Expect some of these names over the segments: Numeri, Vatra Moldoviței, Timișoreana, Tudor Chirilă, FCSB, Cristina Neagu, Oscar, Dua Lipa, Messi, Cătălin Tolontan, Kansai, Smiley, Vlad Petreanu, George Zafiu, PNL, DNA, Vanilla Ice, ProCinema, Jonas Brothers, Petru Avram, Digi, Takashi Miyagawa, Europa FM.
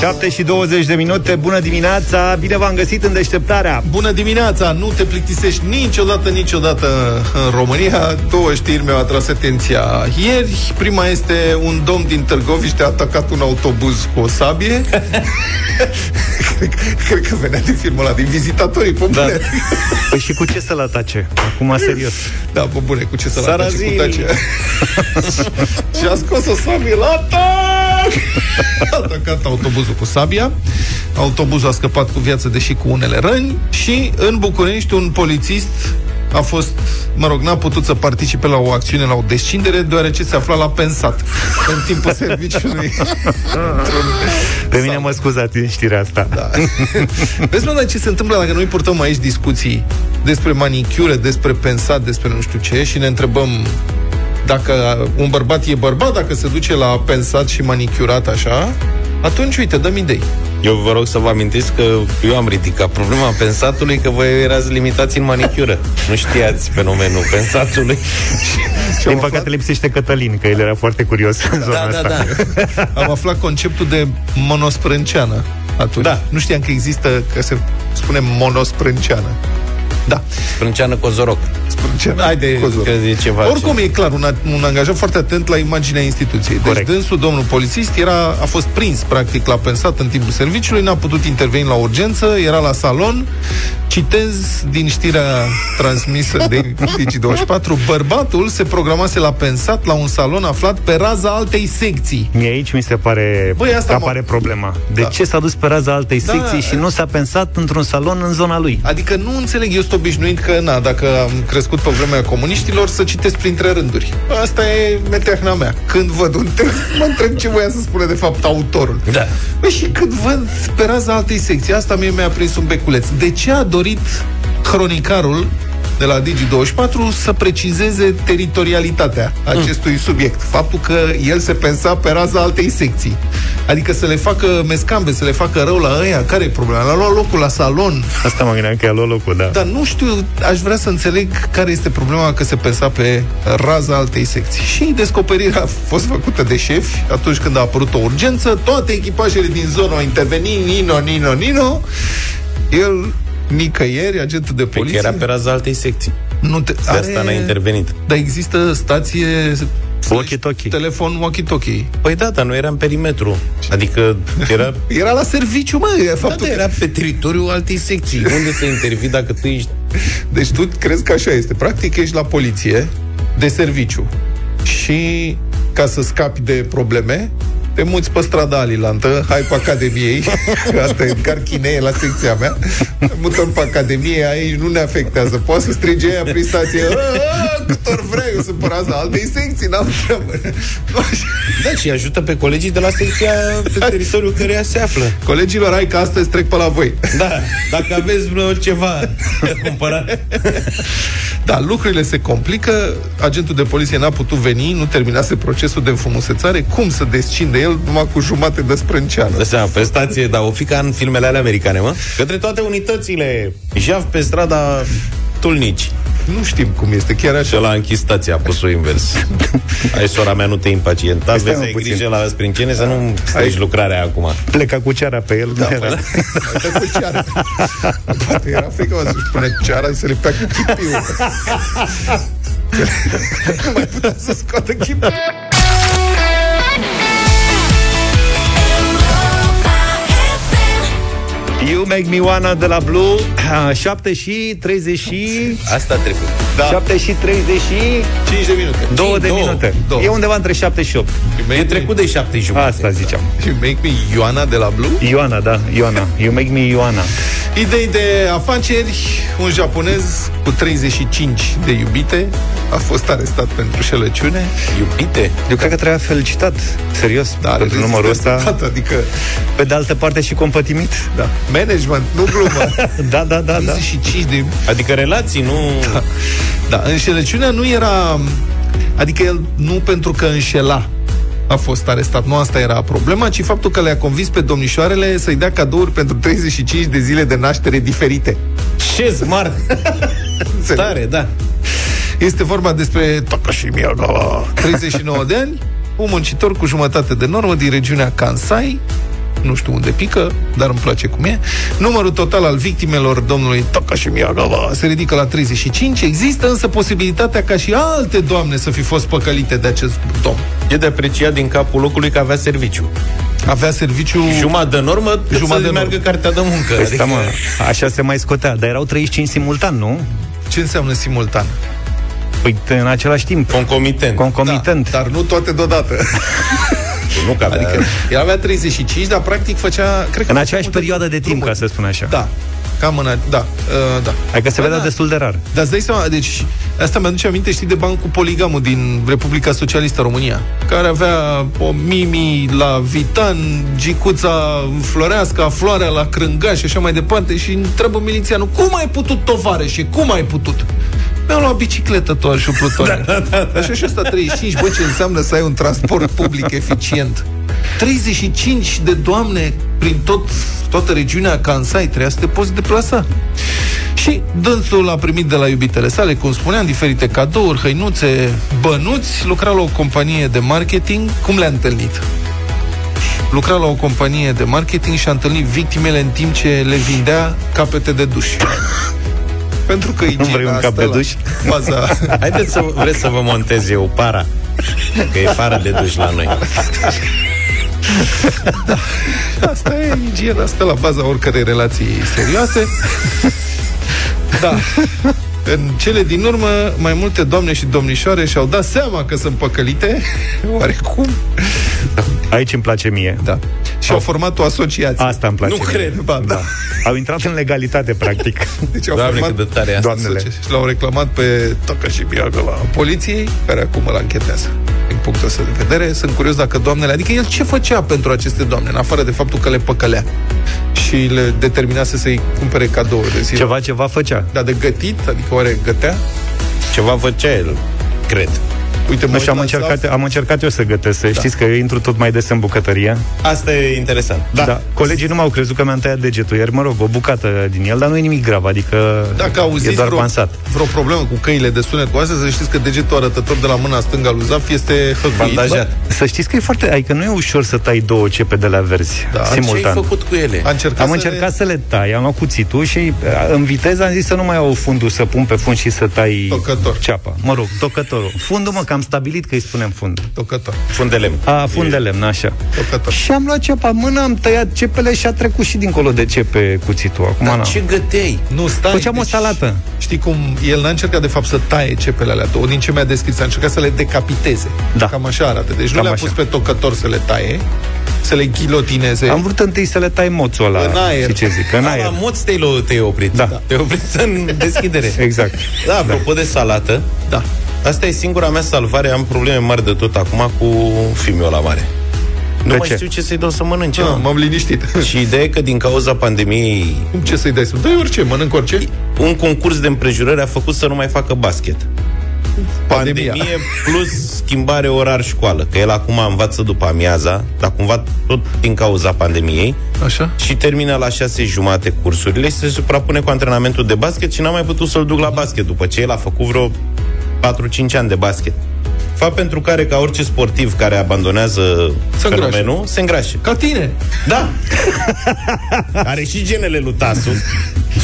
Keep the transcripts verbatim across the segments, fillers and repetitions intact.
șapte și douăzeci de minute, bună dimineața, bine v-am găsit în deșteptarea. Bună dimineața, nu te plictisești niciodată, niciodată în România. Două știri mi-au atras atenția ieri. Prima este: un domn din Târgoviște a atacat un autobuz cu o sabie. cred, cred că venea din filmul ăla, din Vizitatorii, pe da. Bune. Păi și cu ce să-l atace? Acum, serios. Da, pe bune, cu ce să-l Sarazii. atace? Și a scos o sabie la atac! A atacat autobuzul cu sabia. Autobuzul a scăpat cu viață, deși cu unele răni. Și în București un polițist a fost, mă rog, n-a putut să participe la o acțiune, la o descindere, deoarece se afla la pensat în timpul serviciului. Pe mine mă scuzați în știrea asta, da. Vezi, mă, dar ce se întâmplă dacă noi purtăm aici discuții despre manicure, despre pensat, despre nu știu ce, și ne întrebăm dacă un bărbat e bărbat dacă se duce la pensat și manicurat așa? Atunci, uite, dăm idei. Eu vă rog să vă amintiți că eu am ridicat problema pensatului, că voi erați limitați în manicură. Nu știați fenomenul pensatului. Din păcate aflat... lipsește Cătălin, că el era foarte curios în zona da, da, asta. Da. Am aflat conceptul de monosprânceană atunci. Da. Nu știam că există, că se spune monosprânceană. Da. Sprânceană Cozoroc. Sprânceană. Haide, că e ceva. Oricum ce... e clar, un, un angajat foarte atent la imaginea instituției. Corect. Deci dânsul, domnul polițist, era, a fost prins practic la pensat în timpul serviciului, n-a putut interveni la urgență, era la salon. Citez din știrea transmisă de Digi douăzeci și patru: bărbatul se programase la pensat la un salon aflat pe raza altei secții. Mie aici mi se pare, băi, asta apare problema. De da. ce s-a dus pe raza altei da. secții și nu s-a pensat într-un salon în zona lui? Adică nu înțeleg, eu sunt obișnuit că, na, dacă am crescut pe vremea comuniștilor, să citesc printre rânduri. Asta e meteahna mea. Când văd un text, mă întreb ce voia să spune de fapt autorul. Da. Bă, și când văd pe raza altei secții, asta mie mi-a prins un beculeț. De ce a dorit cronicarul de la Digi douăzeci și patru să precizeze teritorialitatea acestui mm. subiect? Faptul că el se pensa pe raza altei secții. Adică să le facă mescambe, să le facă rău la ăia. Care e problema? L-a luat locul la salon. Asta mă gândeam, că i-a luat locul, da. Dar nu știu, aș vrea să înțeleg care este problema că se pensa pe raza altei secții. Și descoperirea a fost făcută de șefi atunci când a apărut o urgență. Toate echipajele din zonă au intervenit. Nino, nino, nino. El... nicăieri, agentul de poliție... Pe că era pe raza altei secții. Nu te... De asta are... n-a intervenit. Dar există stație... walkie-talkie. Telefon walkie-talkie. Păi da, dar nu era în perimetru. Adică era... era la serviciu, mă. Da, da, era pe teritoriul altei secții. Unde să intervii dacă tu ești... Deci tu crezi că așa este. Practic ești la poliție de serviciu. Și ca să scapi de probleme... te muți pe strada Alilantă, hai pe Academiei, că asta e Edgar Chinee la secția mea, mutăm pe Academie, aici nu ne afectează, poate să strige aia prin stație, cât ori vrea, eu sunt pe raza altei secții, n-am treabă. Da, și ajută pe colegii de la secția pe teritoriul căreia se află. Colegilor, hai că astăzi trec pe la voi. Da, dacă aveți vreo ceva cumpărat. Da, lucrurile se complică, agentul de poliție n-a putut veni, nu terminase procesul de înfrumusețare, cum să descinde el numai cu jumate de sprânceană? Da, seama, pe stație, dar o fi ca în filmele alea americane, mă? Către toate unitățile, jaf pe strada Tulnici. Nu știm cum este, chiar așa. Și la închis stația, a pus-o invers. Ai, sora mea, nu te impacienta, vezi, ai grijă la sprâncene să nu strigi ai... lucrarea acum. Pleca cu ceara pe el. Da, nu era. Pleca cu ceara. Poate era frică, mă, să-și pune ceara și să le pea cu chipiul. Nu mai putea să scoată chipiul. You Make Me Wanna de la Blue. Șapte și treizeci. Asta trebuie, da. șapte și treizeci și cinci de minute. Două de minute. Două. E undeva între șapte și opt. E trecut de șapte și opt. Asta ziceam. You Make Me Ioana de la Blue. Ioana, da, Ioana. You Make Me Ioana. Idei de afaceri. Un japonez cu treizeci și cinci de iubite a fost arestat pentru înșelăciune. Iubite? Eu cred că trebuia felicitat. Serios, da, pentru numărul ăsta. Adică... pe de altă parte și compătimit. Da. Management, nu glumă. Da, da, da, treizeci și cinci de... Adică relații, nu... Da, da. Înșelăciunea nu era... Adică el nu pentru că înșela a fost arestat, nu asta era problema, ci faptul că le-a convins pe domnișoarele să-i dea cadouri pentru treizeci și cinci de zile de naștere diferite. Ce smart! Tare, da. Este vorba despre Tokoshi Miyago, treizeci și nouă de ani, un muncitor cu jumătate de normă din regiunea Kansai, nu știu unde pică, dar îmi place cum e. Numărul total al victimelor domnului Takashi Miyagawa se ridică la treizeci și cinci. Există însă posibilitatea ca și alte doamne să fi fost păcălite de acest domn. E de apreciat din capul locului că avea serviciu. Avea serviciu... Jumătate de normă, jumătate de meargă cartea de muncă. Păi, adică... mă, așa se mai scotea. Dar erau treizeci și cinci simultan, nu? Ce înseamnă simultan? Păi, în același timp. Concomitent. Concomitent. Da, dar nu toate deodată. Nu că avea... Adică, el avea treizeci și cinci, dar practic făcea... Cred că în aceeași perioadă de timp, ca să spun așa. Da. Cam în a... Da. Uh, da. Adică se vedea da, destul de rar. Dar îți dai seama, deci, asta mi-aduce aminte, știi, de bancul Poligamul din Republica Socialistă România, care avea o Mimi la Vitan, Gicuța Floreasca, Floarea la Crângaș și așa mai departe, și întrebă milițianul: cum ai putut, tovarășe? Cum ai putut? Mi-am luat bicicletă, tu și plutoane. Da, da, da. Așa și asta treizeci și cinci, bă, ce înseamnă să ai un transport public eficient. treizeci și cinci de doamne prin tot, toată regiunea Kansai, trebuia să te poți deplasa. Și dânsul a primit de la iubitele sale, cum spuneam, diferite cadouri, hăinuțe, bănuți. Lucra la o companie de marketing. Cum le-a întâlnit? Lucra la o companie de marketing și a întâlnit victimele în timp ce le vindea capete de duș. Pentru că nu vrei un cap de duș? Baza... Haideți să vreți să vă montez eu para, că e para de duș la noi. Da. Asta e igiena, asta la baza oricărei relații serioase. Da. În cele din urmă, mai multe doamne și domnișoare și-au dat seama că sunt păcălite, oarecum. Aici îmi place mie. Da. Și au, au format o asociație. Asta îmi place. Nu mie. Cred, ba, da. Da. Au intrat în legalitate, practic. Deci au Doamne, format de tare doamnele. Și l-au reclamat pe Tokoshi Miyago la poliției, care acum îl anchetează. Din punctul ăsta de vedere, sunt curios dacă doamnele... Adică el ce făcea pentru aceste doamne, în afară de faptul că le păcălea și le determina să se-i cumpere cadouri de zile. Ceva, ceva făcea. Da, de gătit, adică oare gătea? Ceva făcea el, cred. Uite, mă am, încercat, am încercat eu să gătesc, da. Știți că eu intru tot mai des în bucătărie. Asta e interesant, da. Da. Colegii nu m-au crezut că mi-am tăiat degetul ieri, mă rog, o bucată din el, dar nu e nimic grav. Adică dacă auziți e doar vreo, pansat vreo problemă cu căile de sunet cu astea, să știți că degetul arătător de la mâna stângă lui Zaf este bandajat. Să știți că e foarte, adică nu e ușor să tai două cepe de la verzi, da, simultan. Ce ai făcut cu ele? Încercat am să încercat le... să le tai, am luat cuțitul și în viteză am zis să nu mai au fundul, să pun pe fund și să tai tocător. Ceapa. Mă rog, tocătorul. Fundul, mă, că am stabilit că îi spunem fund. Tocător. Fund de lemn. A, fund de lemn, așa. Tocător. Și am luat ceapa în mână, am tăiat cepele și a trecut și dincolo de cepe cuțitul. Acum dar n-am. Ce găteai? Nu, stai. Făceam deci, o salată. Știi cum, el n-a încercat de fapt să taie cepele alea două, din ce mi-a descris, a încercat să le decapiteze. Da. Cam așa arată. Deci cam nu le-a pus așa pe tocător să le taie, să le ghilotineze. Am vrut întâi să le tai moțul ăla. În aer. Ce zic? În da, aer. La moț te-ai l- te-ai oprit. Da. Da. Te-ai oprit în deschidere. Exact. Da, apropo da. de salată, da. Asta e singura mea salvare, am probleme mari de tot acum cu filmul ăla mare. Nu mai știu ce să-i dau să mănânce. Ah, m-am liniștit. Și ideea e că din cauza pandemiei... Ce să-i dai? Dă-i orice, mănânc orice. Un concurs de împrejurări a făcut să nu mai facă basket. Pandemia. Pandemie plus schimbare orar-școală. Că el acum învață după amiaza, dar cumva tot din cauza pandemiei. Așa. Și termină la șase jumate cursurile și se suprapune cu antrenamentul de basket și n-am mai putut să-l duc la basket după ce el a făcut vreo patru-cinci ani de basket. Fapt pentru care, ca orice sportiv care abandonează se fenomenul, îngrașe. se îngrașe. Ca tine! Da! Are și genele lui Tasu.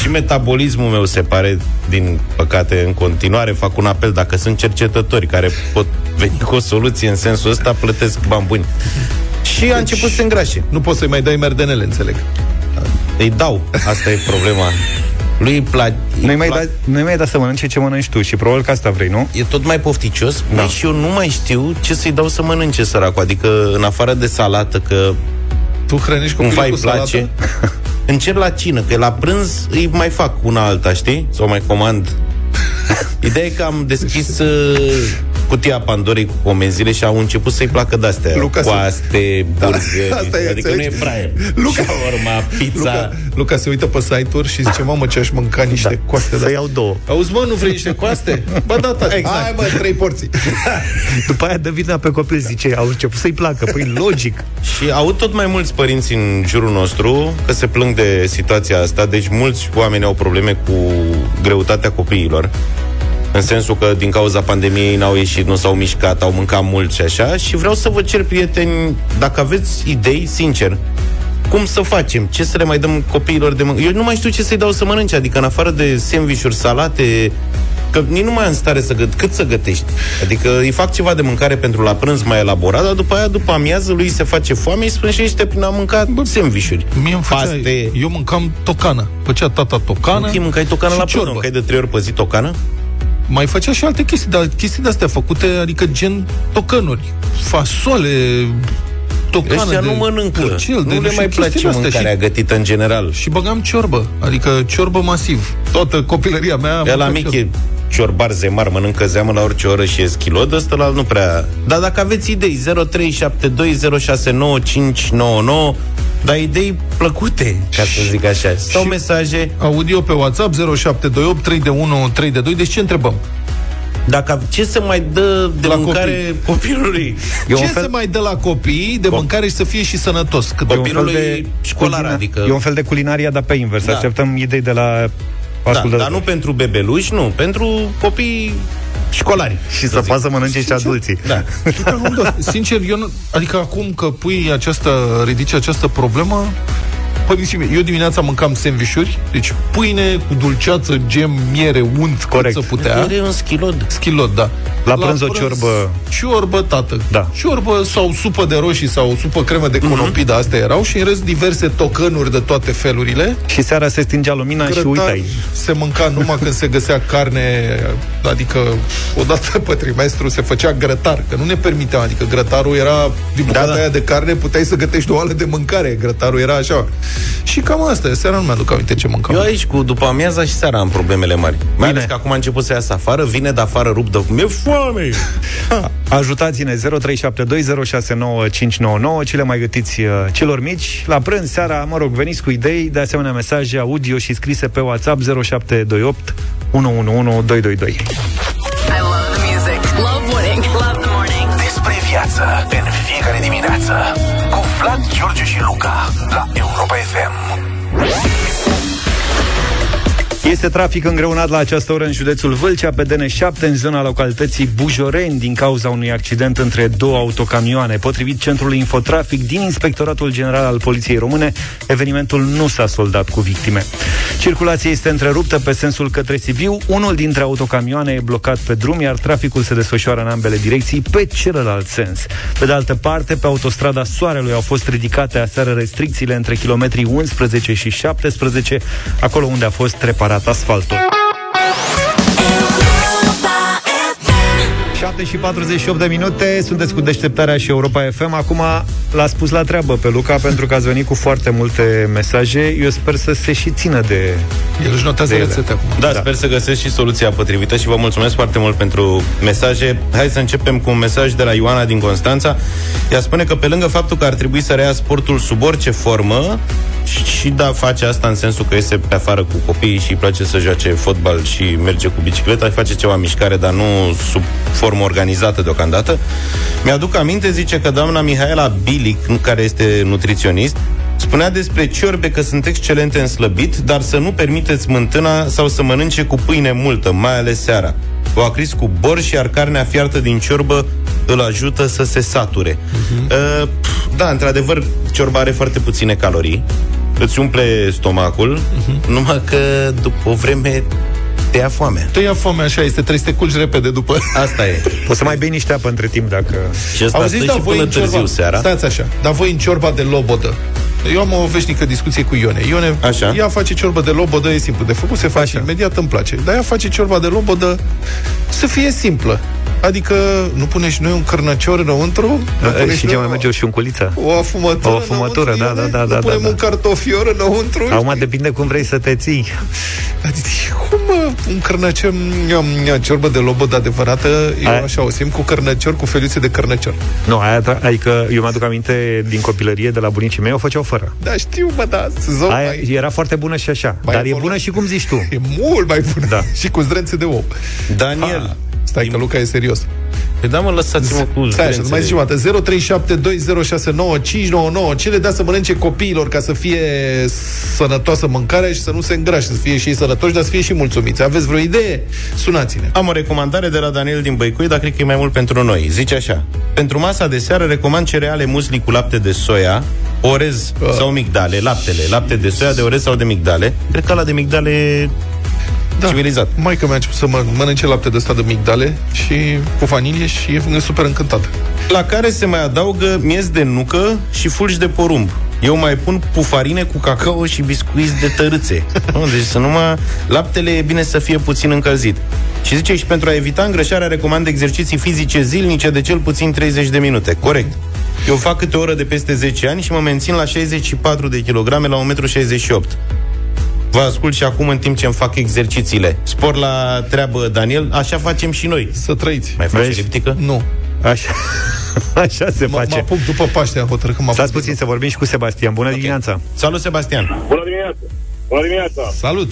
Și metabolismul meu se pare, din păcate, în continuare. Fac un apel, dacă sunt cercetători care pot veni cu o soluție în sensul ăsta, plătesc bani buni. Și deci, a început să se îngrașe. Nu poți să-i mai dai merdenele, înțeleg. Îi dau. Asta e problema. Lui pla... Nu-i mai dat da, da să mănânce ce mănânci tu. Și probabil că asta vrei, nu? E tot mai pofticios, da. Și eu nu mai știu ce să-i dau să mănânce, săracu. Adică în afară de salată, că tu hrănești cumva îi place. Încerc la cină, că la prânz îi mai fac una alta, știi? Sau mai comand. Ideea e că am deschis cutia Pandorei cu comenzile și au început să-i placă de-astea. Luca coaste, se... burgeri, da, adică înțelegi? Nu e fraier. Luca... Urma, pizza. Luca, Luca se uită pe site-uri și zice: mamă, ce aș mânca niște da. coaste. Să iau două. Auzi, mă, nu vrei niște coaste? Bă, da, tata, exact. Hai, mă, trei porții. După aia dă vina pe copil, zice: au început să-i placă, păi logic. Și aud tot mai mulți părinți în jurul nostru că se plâng de situația asta. Deci mulți oameni au probleme cu greutatea copiilor, în sensul că din cauza pandemiei n-au ieșit, nu s-au mișcat, au mâncat mult și așa. Și vreau să vă cer, prieteni, dacă aveți idei, sincer, cum să facem, ce să le mai dăm copiilor de mânc... Eu nu mai știu ce să-i dau să mănânce, adică în afară de sandvișuri, salate, că nici nu mai am stare să găt, cât să gătești. Adică îi fac ceva de mâncare pentru la prânz mai elaborat, dar după aia, după amiază, lui se face foame, îi spune și niște prin a mânca sandvișuri. Mie paste. Eu mâncam tocană. Făcea tata tocană. Îi mâncai tocană la prânz, mâncai de trei ori pe zi tocană? Mai făcea și alte chestii, dar chestii de-astea făcute, adică gen tocănuri, fasole, tocană de nu mănâncă, porcel, nu le mai place mâncarea gătită în general. Și băgam ciorbă, adică ciorbă masiv. Toată copilăria mea... Ea la mic e ciorbar zemar, mănâncă zeamă la orice oră și e schilod, ăsta la nu prea... Dar dacă aveți idei, zero trei șapte doi zero șase nouă cinci nouă nouă, dar idei plăcute, ca să zic așa. Sau mesaje... Audio pe WhatsApp, zero șapte doi opt trei unu trei doi. Deci ce întrebăm? Dacă, ce se mai dă de la mâncare copii? Copilului? Eu ce fel... se mai dă la copii de Cop... mâncare și să fie și sănătos? Cât copilului de... școlar, adică... E un fel de culinaria, dar pe invers. Da. Așteptăm idei de la... Da, dar nu pentru bebeluși, nu. Pentru copii școlari. Și să poată să mănânce și adulții. Da. Sincer, eu nu, adică acum că pui această, ridici această problemă, părinții mei, eu dimineața mâncam sandvișuri, deci pâine cu dulceață, gem, miere, unt, corect, cât să putea. Miere un schilod. Schilod, da. La, La prânz o ciorbă. Ciorbă, tată. Da. Ciorbă sau supă de roșii sau supă cremă de conopidă, mm-hmm. astea erau și în rest diverse tocănuri de toate felurile. Și seara se stingea lumina și uitai. Se mânca numai când se găsea carne, adică odată pe trimestru se făcea grătar, că nu ne permiteam, adică grătarul era din bucata da, da. aia de carne, puteai să gătești o oală de mâncare, grătarul era așa. Și cam asta, seara nu mi-aduc aminte ce mâncam. Eu aici cu după amiaza și seara am problemele mari. Mai ales că acum a început să iasă afară, vine de afară, rup de... Mi-e foame! Ajutați-ne, zero trei șapte doi zero șase nouă cinci nouă nouă, ce le mai gătiți celor mici. La prânz, seara, mă rog, veniți cu idei, de asemenea mesaje audio și scrise pe WhatsApp zero șapte doi opt unu unu unu doi doi doi. I love the music, love winning, love the morning. Despre viață, în fiecare dimineață. Vlad, George și Luca la Europa F M. Este trafic îngreunat la această oră în județul Vâlcea, pe D N șapte, în zona localității Bujoreni, din cauza unui accident între două autocamioane. Potrivit Centrului Infotrafic din Inspectoratul General al Poliției Române, evenimentul nu s-a soldat cu victime. Circulația este întreruptă pe sensul către Sibiu, unul dintre autocamioane e blocat pe drum, iar traficul se desfășoară în ambele direcții pe celălalt sens. Pe de altă parte, pe autostrada Soarelui au fost ridicate aseară restricțiile între kilometrii unsprezece și șaptesprezece, acolo unde a fost reparat asfaltul. șapte și patruzeci și opt de minute, sunteți cu Deșteptarea și Europa F M. Acum l-a spus la treabă pe Luca, pentru că ați venit cu foarte multe mesaje. Eu sper să se și țină de... El își notează rețete acum. Da, da, sper să găsesc și soluția potrivită și vă mulțumesc foarte mult pentru mesaje. Hai să începem cu un mesaj de la Ioana din Constanța. Ea spune că pe lângă faptul că ar trebui să reia sportul sub orice formă, și da, face asta în sensul că iese pe afară cu copiii și îi place să joace fotbal și merge cu bicicleta și face ceva mișcare, dar nu sub formă organizată deocamdată. Mi-aduc aminte, zice, că doamna Mihaela Bilic, care este nutriționist, spunea despre ciorbe că sunt excelente în slăbit, dar să nu permiteți mântâna sau să mănânce cu pâine multă, mai ales seara. O acris cu borș, iar carnea fiartă din ciorbă îl ajută să se sature. Uh-huh. Uh, da, într-adevăr, ciorba are foarte puține calorii, îți umple stomacul, uh-huh. numai că după o vreme te ia foamea. Te ia foamea, așa este, trebuie să te culci repede după. Asta e. Poți să mai bei niște apă între timp dacă... Auziți, dar voi în ciorba... Seara. Stați așa, dar voi în ciorba de lobodă. Eu am o veșnică discuție cu Ione. Ione, așa. Ea face ciorbă de lobodă, e simplu de făcut, se face așa. Imediat, îmi place. Dar ea face ciorba de lobodă să fie simplă. Adică nu pune și noi un cârnăcior înăuntru, da, și ce mai merge și un culiță. O afumătură, o afumătură, da, da, da, da, punem da, da. un cartofior înăuntru. Acum depinde cum vrei să te ții. Adică cum un cârnăcior, o ciorbă de lobodă adevărată, eu aia... așa o simt cu cârnăcior, cu feliuțe de cârnăcior. Nu, aia, adică eu mă aduc aminte din copilărie de la bunicii mei, o făceau fără. Da, știu, mă, da, aia mai... era foarte bună și așa, mai dar e bună și cum zici tu. E mult mai bună. Da. Și cu zdrențe de ou. Daniel, ha. Stai că Luca e serios. Păi da, mă, lăsați-mă cu... Stai așa, mai zici o dată. zero trei șapte doi zero șase nouă cinci nouă nouă. Cele de-a să mănânce copiilor ca să fie sănătoasă mâncarea și să nu se îngrașe, să fie și ei sănătoși, dar să fie și mulțumiți. Aveți vreo idee? Sunați-ne. Am o recomandare de la Daniel din Băicoi, dar cred că e mai mult pentru noi. Zice așa: pentru masa de seară recomand cereale musli cu lapte de soia, orez uh. sau migdale, laptele, lapte de soia, de orez sau de migdale. Cred că ala de migdale... Da, civilizat. Maica mi-a început să mă, mănânce lapte de ăsta de migdale și cu vanilie și e super încântată. La care se mai adaugă miez de nucă și fulgi de porumb. Eu mai pun pufarine cu cacao și biscuiți de tărâțe. Deci să numai... Laptele e bine să fie puțin încălzit. Și zice, și pentru a evita îngrășarea recomand exerciții fizice zilnice de cel puțin treizeci de minute. Corect. Eu fac câte o oră de peste zece ani și mă mențin la șaizeci și patru de kilograme la un metru șaizeci și opt. Vă ascult și acum în timp ce îmi fac exercițiile. Spor la treabă, Daniel. Așa facem și noi. Să trăiți. Mai faci eliptică? Nu. Așa, așa se face. Mă apuc după Paște, am hotărât că mă apuc. Stați puțin să vorbim și cu Sebastian. Bună okay. dimineața. Salut, Sebastian. Bună dimineața. Bună dimineața. Salut.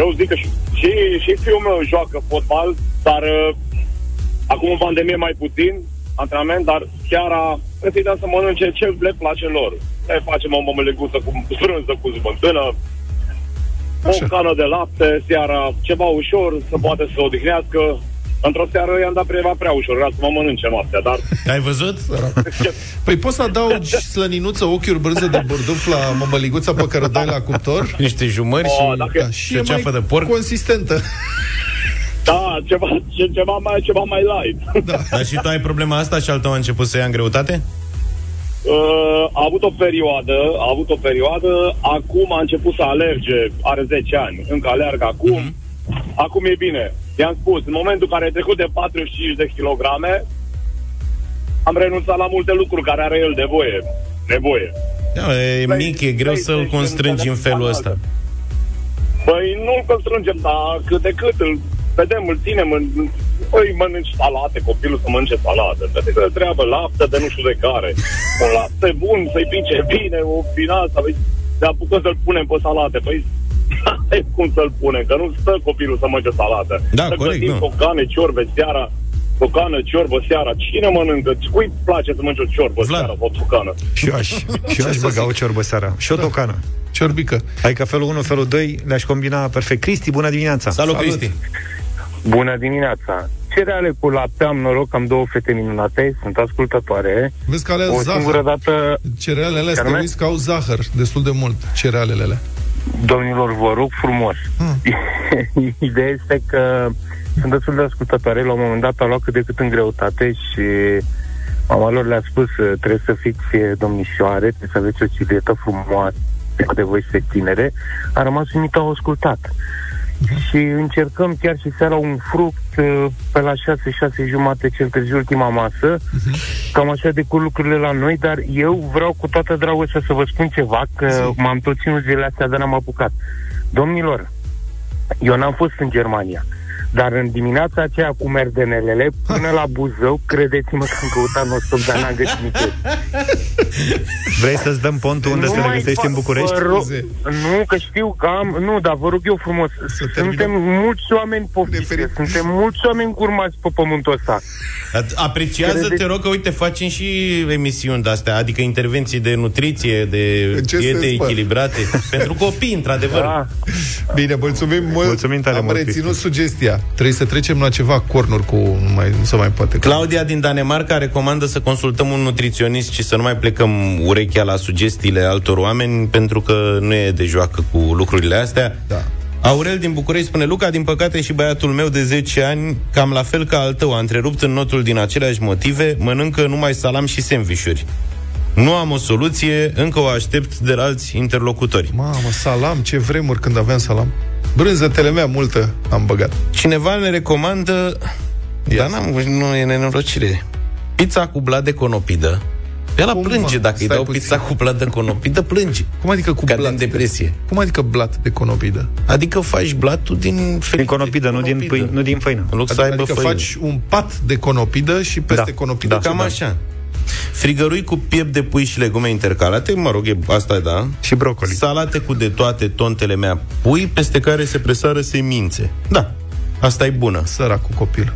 Eu zic că și, și, și fiul meu joacă fotbal, dar uh, acum în pandemie mai puțin antrenament, dar chiar a înțeles să mănânce ce le place lor. Le facem o mămăliguță cu frunză, cu zbântână, așa, o cană de lapte seara, ceva ușor, să poată să se odihnească. Într-o seară i-am dat prea, prea ușor, era să mă mănânce noaptea, dar... Ai văzut? Păi poți să adaugi slăninuță, ochiuri, brânză de burduf la mămăliguța pe care o dai la cuptor? Niște jumări și, o, dacă... da, și e mai de porc consistentă. Da, ceva, ceva, mai, ceva mai light. Da. Dar și tu ai problema asta și al tău a început să ia în greutate? Uh, a avut o perioadă, a avut o perioadă, acum a început să alerge, are zece ani, încă alergă acum, uh-huh. Acum e bine. I-am spus, în momentul care e trecut de patruzeci și cinci de kilograme, am renunțat la multe lucruri care are el nevoie, nevoie. Da, e mic, e greu să-l constrângi în felul ăsta. Păi nu-l constrângem, dar cât de cât îl vedem, îl ținem în... Păi mănânci salate, copilul să mănânce salată. Să te treabă lapte de nu știu de care. Un lapte bun, să-i pice bine, o finanță, păi, de apucă să-l punem pe salate. Păi cum să-l punem, că nu stă copilul să mănânce salată. Da, să corect, nu. Tocane, ciorbă, seara, tocană, ciorbă, seara. Cine mănâncă? Cui place să mănânce o ciorbă Vlad. Seara, o tocană? Și eu aș, și eu aș băga o ciorbă seara. Și o tocană. Ciorbică. Adică felul unu, felul doi, le-aș combina perfect. Cristi, bună dimineața. Salut, Salut. Cristi. Bună dimineața! Cereale cu lapte, am noroc, am două fete minunate, sunt ascultătoare. Vezi că alea o singură dată... Cerealele astea, uiți că au zahăr destul de mult, cerealele alea. Domnilor, vă rog frumos. Hmm. Ideea este că sunt destul de ascultătoare, la un moment dat a luat cât de cât în greutate și mama lor le-a spus, trebuie să fiți domnișoare, trebuie să aveți o cilietă frumoasă, de voi să tinere, a rămas uimită, au ascultat. Și încercăm chiar și seara un fruct pe la șase, șase jumate, cel târziu, ultima masă. Uh-huh. Cam așa decur lucrurile la noi, dar eu vreau cu toată dragostea să vă spun ceva, că uh-huh. m-am tot ținut zilele astea, dar n-am apucat. Domnilor, eu n-am fost în Germania, dar în dimineața aceea cu merdenelele, până la Buzău, credeți-mă că am căutat nostru, dar n-am găsit nici. Vrei să-ți dăm pontul unde nu să ne găsești fa- în București? Rog, nu, că știu că am... Nu, dar vă rog eu frumos. Să suntem terminăm. Mulți oameni poftiți. Suntem mulți oameni curmați pe pământul ăsta. Apreciază, credeți? Te rog, că uite, facem și emisiuni de-astea, adică intervenții de nutriție, de diete echilibrate. Pentru copii, într-adevăr. Da. Bine, mulțumim mult. Mulțumim tare, am reținut sugestia. Trebuie să trecem la ceva cornuri cu... Nu, mai, nu se mai poate. Claudia din Danemarca recomandă să consultăm un nutriționist și să nu mai plecăm urechea la sugestiile altor oameni, pentru că nu e de joacă cu lucrurile astea. Da. Aurel din București spune: Luca, din păcate și băiatul meu de zece ani, cam la fel ca al tău, a întrerupt în notul din aceleași motive, mănâncă numai salam și sandvișuri. Nu am o soluție, încă o aștept de la alți interlocutori. Mamă, salam, ce vremuri când aveam salam. Brânză telemea multă am băgat. Cineva ne recomandă, yes. Dar n-am, nu e nenorocire, pizza cu blat de conopidă. Pe ăla plânge, dacă îi dau puțin. Pizza cu blat de conopidă, plânge. Cum adică cu blat? Cade în depresie. Cum adică blat de conopidă? Adică faci blatul din din conopidă, nu din pâine, nu din făină. În loc adică să aibă adică făină. Faci un pat de conopidă și peste da. Conopidă. Da. Cam da. Așa. Frigărui cu piept de pui și legume intercalate, mă rog, e, asta e, da. Și brocoli. Salate cu de toate tontele mea pui, peste care se presară semințe. Da, asta e bună. Săracu copil.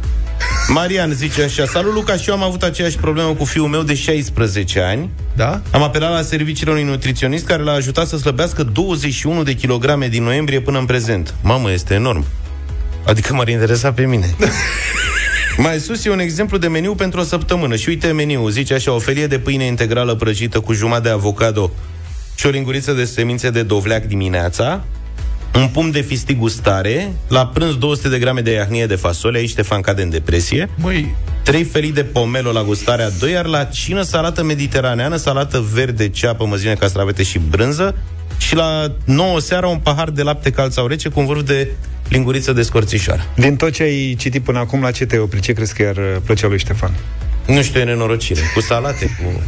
Marian zice așa: salut Luca, și eu am avut aceeași problemă cu fiul meu de șaisprezece ani. Da? Am apelat la serviciile unui nutriționist care l-a ajutat să slăbească douăzeci și unu de kilograme din noiembrie până în prezent. Mamă, este enorm. Adică m-ar interesa pe mine. Mai sus e un exemplu de meniu pentru o săptămână. Și uite meniul, zice așa: o felie de pâine integrală prăjită cu jumătate de avocado și o linguriță de semințe de dovleac dimineața, un pumn de fistic gustare, la prânz două sute de grame de iahnie de fasole, aici Ștefan cade în depresie, Măi. trei felii de pomelo la gustarea doi, iar la cină salată mediteraneană, salată verde, ceapă, măsline, castravete și brânză, și la nouă seara un pahar de lapte cald sau rece cu un vârf de linguriță de scorțișoară. Din tot ce ai citit până acum, la ce te-ai oprit? Ce crezi că i-ar plăcea lui Ștefan? Nu știu, e nenorocire, cu salate, cu...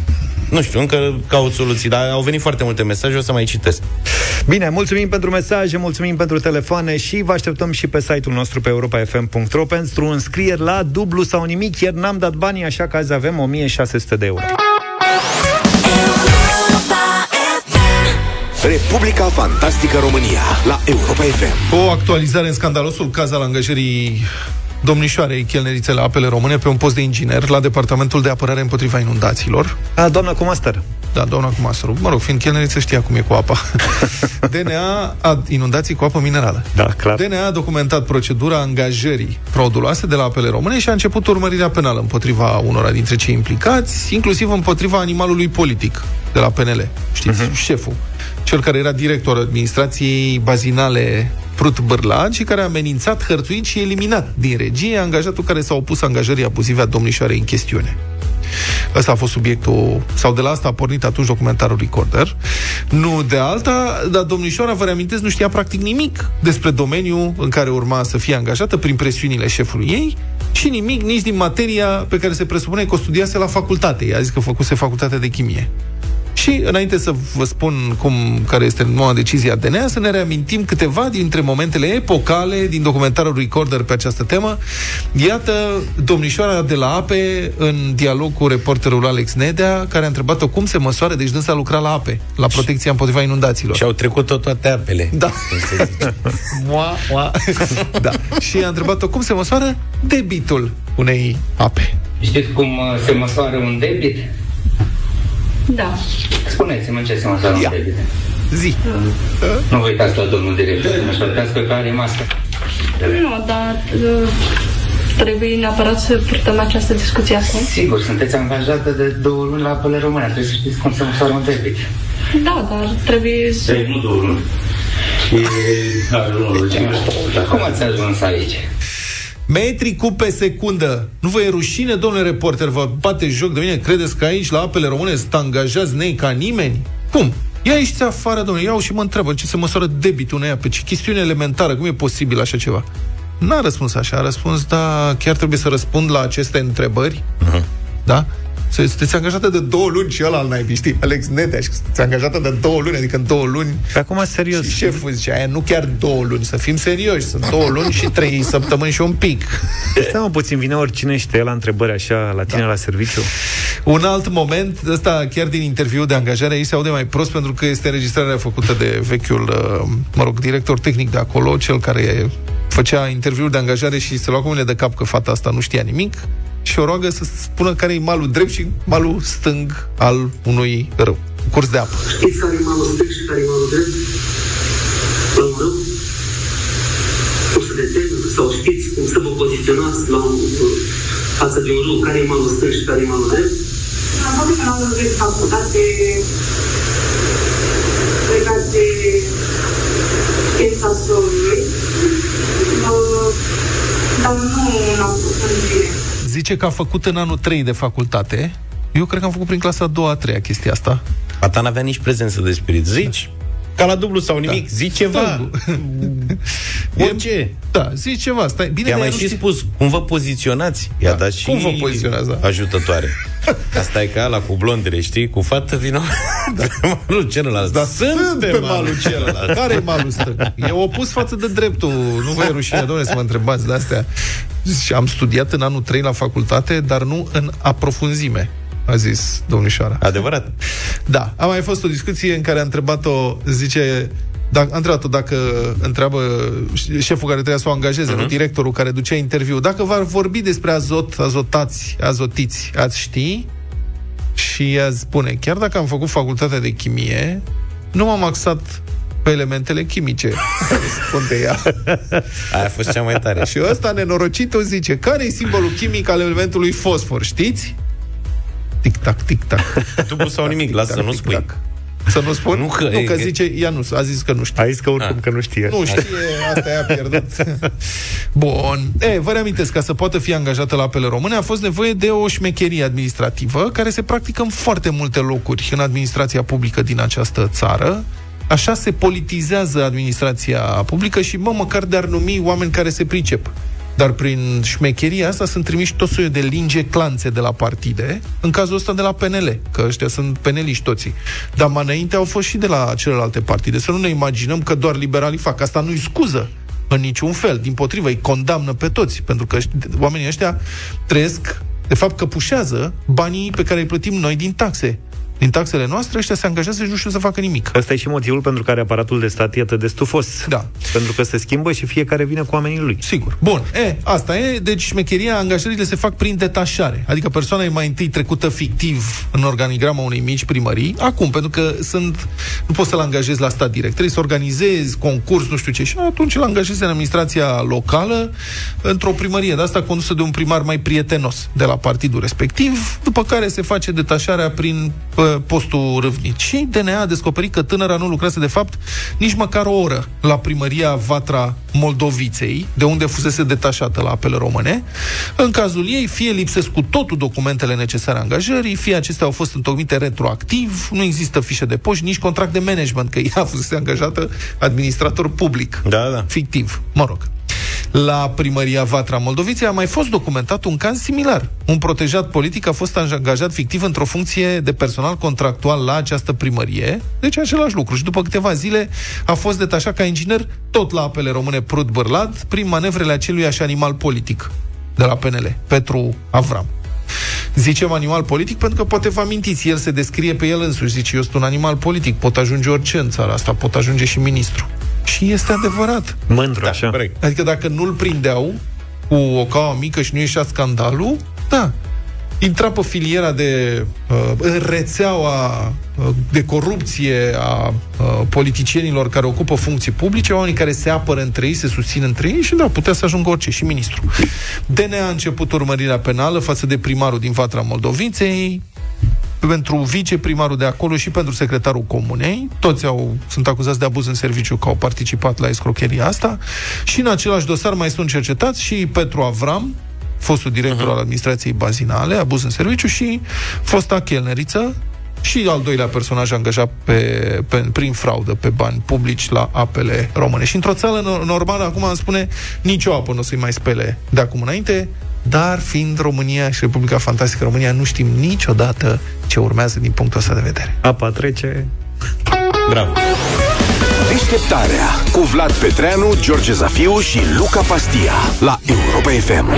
Nu știu, încă caut soluții, dar au venit foarte multe mesaje, o să mai citesc. Bine, mulțumim pentru mesaje, mulțumim pentru telefoane și vă așteptăm și pe site-ul nostru pe europa f m punct r o pentru înscrieri la dublu sau nimic. Ieri n-am dat banii, așa că azi avem o mie șase sute de euro. Republica Fantastică România la Europa F M. O actualizare în scandalosul caz al angajării domnișoarei chelnerițe la Apele Române pe un post de inginer la Departamentul de Apărare împotriva inundațiilor. A, doamna Cumaster. Da, doamna Cumaster. Mă rog, fiind chelneriță, știa cum e cu apa. D N A a inundații cu apă minerală. Da, clar. D N A a documentat procedura angajării frauduloase de la Apele Române și a început urmărirea penală împotriva unora dintre cei implicați, inclusiv împotriva animalului politic de la P N L. Știți, uh-huh. șeful, cel care era director administrației bazinale Prut Bârlad și care a amenințat, hărțuit și eliminat din regie angajatul care s-a opus angajării abuzive a domnișoarei în chestiune. Ăsta a fost subiectul, sau de la asta a pornit atunci documentarul Recorder. Nu de alta, dar domnișoara, vă reamintesc, nu știa practic nimic despre domeniul în care urma să fie angajată prin presiunile șefului ei și nimic nici din materia pe care se presupune că o studiase la facultate. Ea a zis că făcuse facultatea de chimie. Și înainte să vă spun cum, care este noua decizie a D N A, să ne reamintim câteva dintre momentele epocale din documentarul Recorder pe această temă. Iată domnișoara de la Ape în dialog cu reporterul Alex Nedea, care a întrebat-o cum se măsoară, deci dânsa lucra la Ape, la protecția împotriva inundațiilor. Și au trecut tot toate apele. Da. Mua, mua. Da. Și a întrebat-o cum se măsoară debitul unei ape. Știți cum se măsoară un debit? Da. Spuneți-mi ce se măsoară un debit. Zi. Da. Nu vă uitați la domnul director, nu vă uitați pe care e masca. Nu, dar trebuie neapărat să purtăm această discuție acum. Sigur, sunteți angajată de două luni la Apele Române, trebuie să știți cum se măsoară un debit. Da, dar trebuie să... Ei, nu două luni. Cum ați ajuns aici? Metri cu pe secundă. Nu vă e rușine, domnule reporter? Vă bate joc de mine? Credeți că aici, la Apele Române, să te angajați nei ca nimeni? Cum? Ia ești afară, domnule. Iau și mă întrebă ce se măsoară debitul unei ape. Ce chestiune elementară. Cum e posibil așa ceva? N-a răspuns așa. A răspuns, da, chiar trebuie să răspund la aceste întrebări. Uh-huh. Da? Sunteți angajată de două luni și ăla al naibii, știi? Alex Nedea, sunteți angajată de două luni, adică în două luni... Pe acum, serios. Și șeful zice, aia nu chiar două luni, să fim serioși, sunt două luni și trei săptămâni și un pic. Stai mă puțin, vine oricine și te ia la întrebări așa, la tine, da, la serviciu. Un alt moment, ăsta chiar din interviul de angajare, ei se aude mai prost pentru că este înregistrarea făcută de vechiul, mă rog, director tehnic de acolo, cel care făcea interviul de angajare și se lua cu mâinile de cap că fata asta nu știa nimic. Și o roagă să spună care e malul drept și malul stâng al unui râu, curs de apă. Știți care e malul stâng și care e malul drept? La un râu? Nu știu de ce, sau știți cum să vă poziționați la un, față de un râu, care e malul stâng și care e malul drept? Am făcut la un drept facultat de legat de piața solului, dar nu l-am făcut în bine. Zice că a făcut în anul trei de facultate. Eu cred că am făcut prin clasa a doua, a treia chestia asta. Pata n-avea nici prezență de spirit. Zici? Da. Ca la dublu sau nimic. Da. Zici ceva. Da. Orice. Da, zici ceva. Stai. Bine, i-a mai și știi. Spus, cum vă poziționați? I-a da. Dat și cum vă poziționați, da. Ajutătoare. Asta e ca ala cu blondele, știi? Cu fată vină. Da. Malul celălalt. Da, sunt pe malul celălalt. Care-i malul stâng? E opus față de dreptul. Nu vă e rușine, domnule, să mă întrebați de astea. Și am studiat în anul trei la facultate, dar nu în aprofunzime, a zis domnișoara. Adevărat? Da. A mai fost o discuție în care a întrebat-o, zice, Dacă, întreabă, dacă întreabă șeful care trebuia să o angajeze, uh-huh. directorul care ducea interviu, dacă v-ar vorbi despre azot, azotați, azotiți, ați ști? Și ea spune, chiar dacă am făcut facultatea de chimie, nu m-am axat pe elementele chimice, răspunde ea. Aia a fost cea mai tare. Și ăsta nenorocitul zice, care e simbolul chimic al elementului fosfor, știți? Tic-tac, tic-tac. Tu sau nimic, lasă să nu spui. Tac. Să nu spun? Nu că, nu, că e, zice, ea nu, a zis că nu știe. A zis că oricum a. că nu știe. Nu știe, asta i-a pierdut. Bun. E, vă reamintesc, ca să poată fi angajată la Apele Române, a fost nevoie de o șmecherie administrativă, care se practică în foarte multe locuri în administrația publică din această țară. Așa se politizează administrația publică și, mă, măcar de-ar numi oameni care se pricep. Dar prin șmecheria asta sunt trimiși tot soiul de linge clanțe de la partide, în cazul ăsta de la P N L, că ăștia sunt peneliști toții. Dar mai înainte au fost și de la celelalte partide. Să nu ne imaginăm că doar liberalii fac. Asta nu-i scuză în niciun fel. Dimpotrivă, îi condamnă pe toți, pentru că oamenii ăștia trăiesc, de fapt căpușează banii pe care îi plătim noi din taxe. Din taxele noastre, ăștia se angajează și nu știu să facă nimic. Ăsta e și motivul pentru care aparatul de stat e atât de stufos. Da. Pentru că se schimbă și fiecare vine cu oamenii lui. Sigur. Bun. E, asta e. Deci șmecheria, angajările se fac prin detașare. Adică persoana e mai întâi trecută fictiv în organigrama unei mici primării. Acum, pentru că sunt, nu poți să-l angajezi la stat direct. Trebuie să organizezi concurs, nu știu ce. Și atunci îl angajezi în administrația locală, într-o primărie. De asta condusă de un primar mai prietenos de la partidul respectiv. După care se face detașarea prin postul râvnit. Și D N A a descoperit că tânăra nu lucrase de fapt nici măcar o oră la primăria Vatra Moldoviței, de unde fusese detașată la Apele Române. În cazul ei, fie lipsesc cu totul documentele necesare angajării, fie acestea au fost întocmite retroactiv, nu există fișe de poști, nici contract de management, că ea fusese angajată administrator public. Da, da. Fictiv. Mă rog. La primăria Vatra Moldoviței a mai fost documentat un caz similar. Un protejat politic a fost angajat fictiv într-o funcție de personal contractual la această primărie, deci același lucru. Și după câteva zile a fost detașat ca inginer tot la Apele Române Prut Bârlad, prin manevrele acelui așa animal politic de la P N L, Petru Avram. Zicem animal politic pentru că poate vă amintiți, el se descrie pe el însuși, zice, eu sunt un animal politic, pot ajunge orice în țara asta, pot ajunge și ministru. Și este adevărat. Mândru, da, așa. Adică dacă nu-l prindeau cu o caua mică și nu ieșea scandalul, da, intra pe filiera de în rețeaua de corupție a politicienilor care ocupă funcții publice, oamenii care se apără între ei, se susțin între ei și da, putea să ajungă orice, și ministru. D N A a început urmărirea penală față de primarul din Vatra Moldoviței, pentru viceprimarul de acolo și pentru secretarul comunei. Toți au, sunt acuzați de abuz în serviciu că au participat la escrocheria asta. Și în același dosar mai sunt cercetați și Petru Avram, fostul director uh-huh. al administrației bazinale, abuz în serviciu, și fosta chelneriță și al doilea personaj angajat pe, pe, prin fraudă pe bani publici la Apele Române. Și într-o țară normală, acum îmi spune, nicio apă nu o să-i mai spele de acum înainte. Dar fiind România și Republica Fantastică România, nu știm niciodată ce urmează din punctul ăsta de vedere. Apa trece. Bravo. Deșteptarea cu Vlad Petreanu, George Zafiu și Luca Pastia la Europa F M.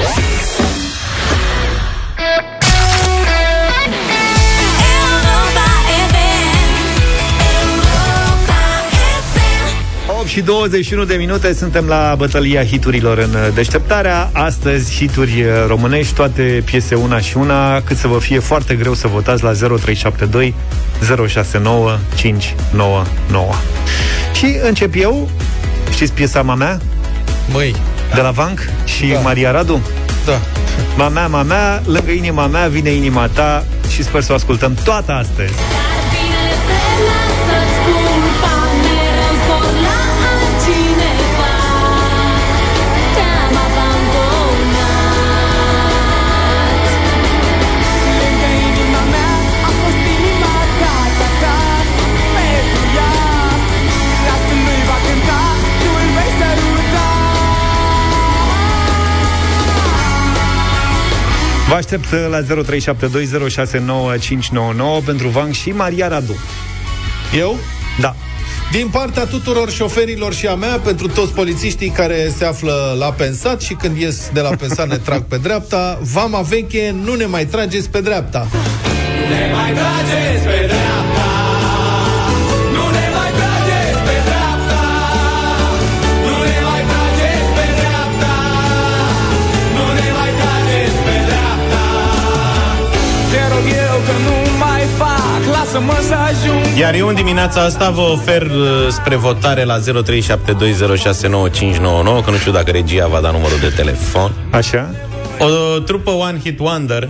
Și douăzeci și unu de minute, suntem la bătălia hiturilor în deșteptarea. Astăzi hituri românești, toate piese una și una, cât să vă fie foarte greu să votați la zero trei șapte doi zero șase nouă cinci nouă nouă. Și încep eu. Știți piesa Mamea? Măi, de la Vunk și da. Maria Radu? Da. Mamea, mamea, lângă inima mea vine inima ta. Și sper să o ascultăm toată astăzi. Vă aștept la zero trei șapte doi zero șase nouă cinci nouă nouă pentru Vang și Maria Radu. Eu? Da. Din partea tuturor șoferilor și a mea, pentru toți polițiștii care se află la Pensat și când ies de la Pensat ne trag pe dreapta, vama veche, nu ne mai trageți pe dreapta. Nu ne mai trageți pe dreapta. Nu ne mai trageți pe dreapta. Iar eu în dimineața asta vă ofer spre votare la zero trei șapte doi zero șase nouă cinci nouă nouă, că nu știu dacă regia va da numărul de telefon. Așa. O trupă One Hit Wonder.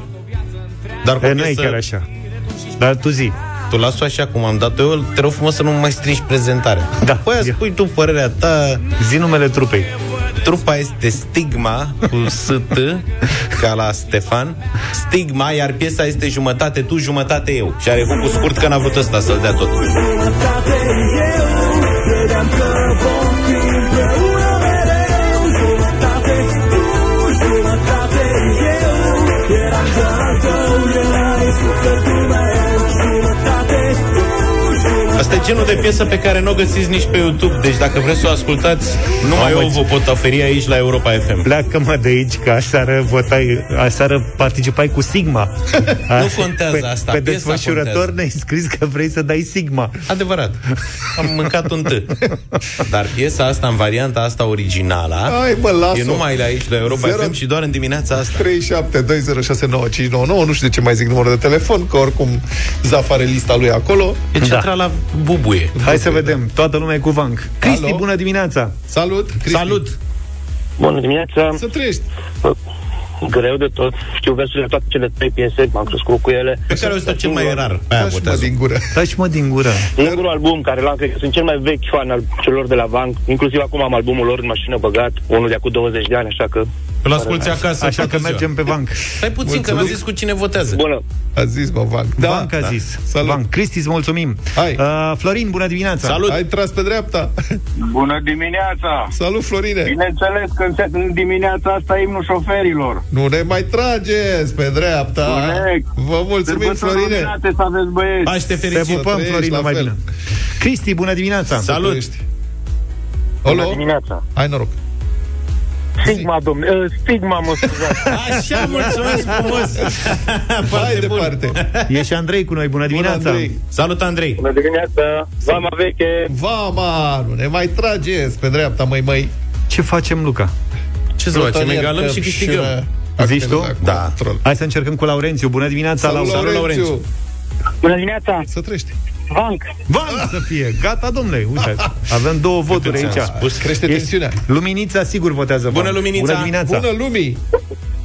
Dar e, nu e chiar așa. Dar tu zi. Tu las-o așa cum am dat eu. Te rog frumos să nu mai strici prezentarea. Da. Păi spui tu părerea ta. Zi numele trupei. Trupa este Stigma, cu S T, ca la Stefan. Stigma, iar piesa este Jumătate tu, jumătate eu. Și are făcut scurt că n-a vrut ăsta să-l dea tot. Jumătate eu, credeam că vom fi împreună mereu. Jumătate tu, jumătate eu, eram că al tău, erai sufletul meu. Jumătate tu, jumătate. Asta e genul de piesă pe care n-o găsiți nici pe YouTube. Deci dacă vreți să o ascultați, numai eu vă pot oferi aici la Europa F M. Pleacă-mă de aici, că aseară votai, aseară participai cu Sigma. A, nu contează pe, asta. Pe desfășurător ne-ai scris că vrei să dai Sigma. Adevărat, am mâncat un T. Dar piesa asta, în varianta asta originală, ai, bă, las-o, e numai la aici la Europa zero, F M și doar în dimineața asta. trei șapte doi zero șase nouă cinci nouă nouă. Nu știu de ce mai zic numărul de telefon, că oricum Zaf are lista lui acolo. E centrala, da. Bubuie. Hai să vedem. Toată lumea e cu Vunk. Cristi, alo, bună dimineața. Salut, Cristi. Salut. Bună dimineața. Să trăiești. Greu de tot. Știu versurile toate cele trei piese, m-am crescut cu ele. Pe care o stă cel mai rar. Taci mă din gură. Taci mă din gură. Singurul album care l-am, cred că sunt cel mai vechi fan al celor de la Vunk. Inclusiv acum am albumul lor în mașină băgat, unul de acum douăzeci de ani, așa că îl asculti acasă, așa că mergem pe Vunk. Stai puțin, mulțumim, că mi-a zis cu cine votează. Bună. A zis, mă, Vunk. Da, Vunk a da. zis. Vunk. Cristi, îți mulțumim. Hai. Uh, Florin, bună dimineața. Salut. Ai tras pe dreapta. Bună dimineața. Salut, Florine. Bineînțeles că în dimineața asta imnul șoferilor. Nu ne mai trageți pe dreapta. Corect. Vă mulțumim, Florine. Să te pupăm, Florine, mai bine. Cristi, bună dimineața. Salut. Bună dimineața. Hai noroc. Stigma, domnule, Stigma, mă scuzați. Așa, mulțumesc frumos. Hai departe. E și Andrei cu noi, bună dimineața. Bună, Andrei. Salut, Andrei. Bună dimineața. Vama veche. Vama, nu ne mai trageți pe dreapta, măi, măi. Ce facem, Luca? Ce să facem? Egalăm și câștigăm. Zici tu? Da. Hai să încercăm cu Laurențiu. Bună dimineața, Laurențiu. Bună dimineața. Să trești. Vunk. Vunk să fie. Gata, domnule. Uite, avem două voturi aici. Spus, crește tensiunea. Luminița sigur votează Vunk. Bună, Luminița. Bună dimineața. Bună, Lumi.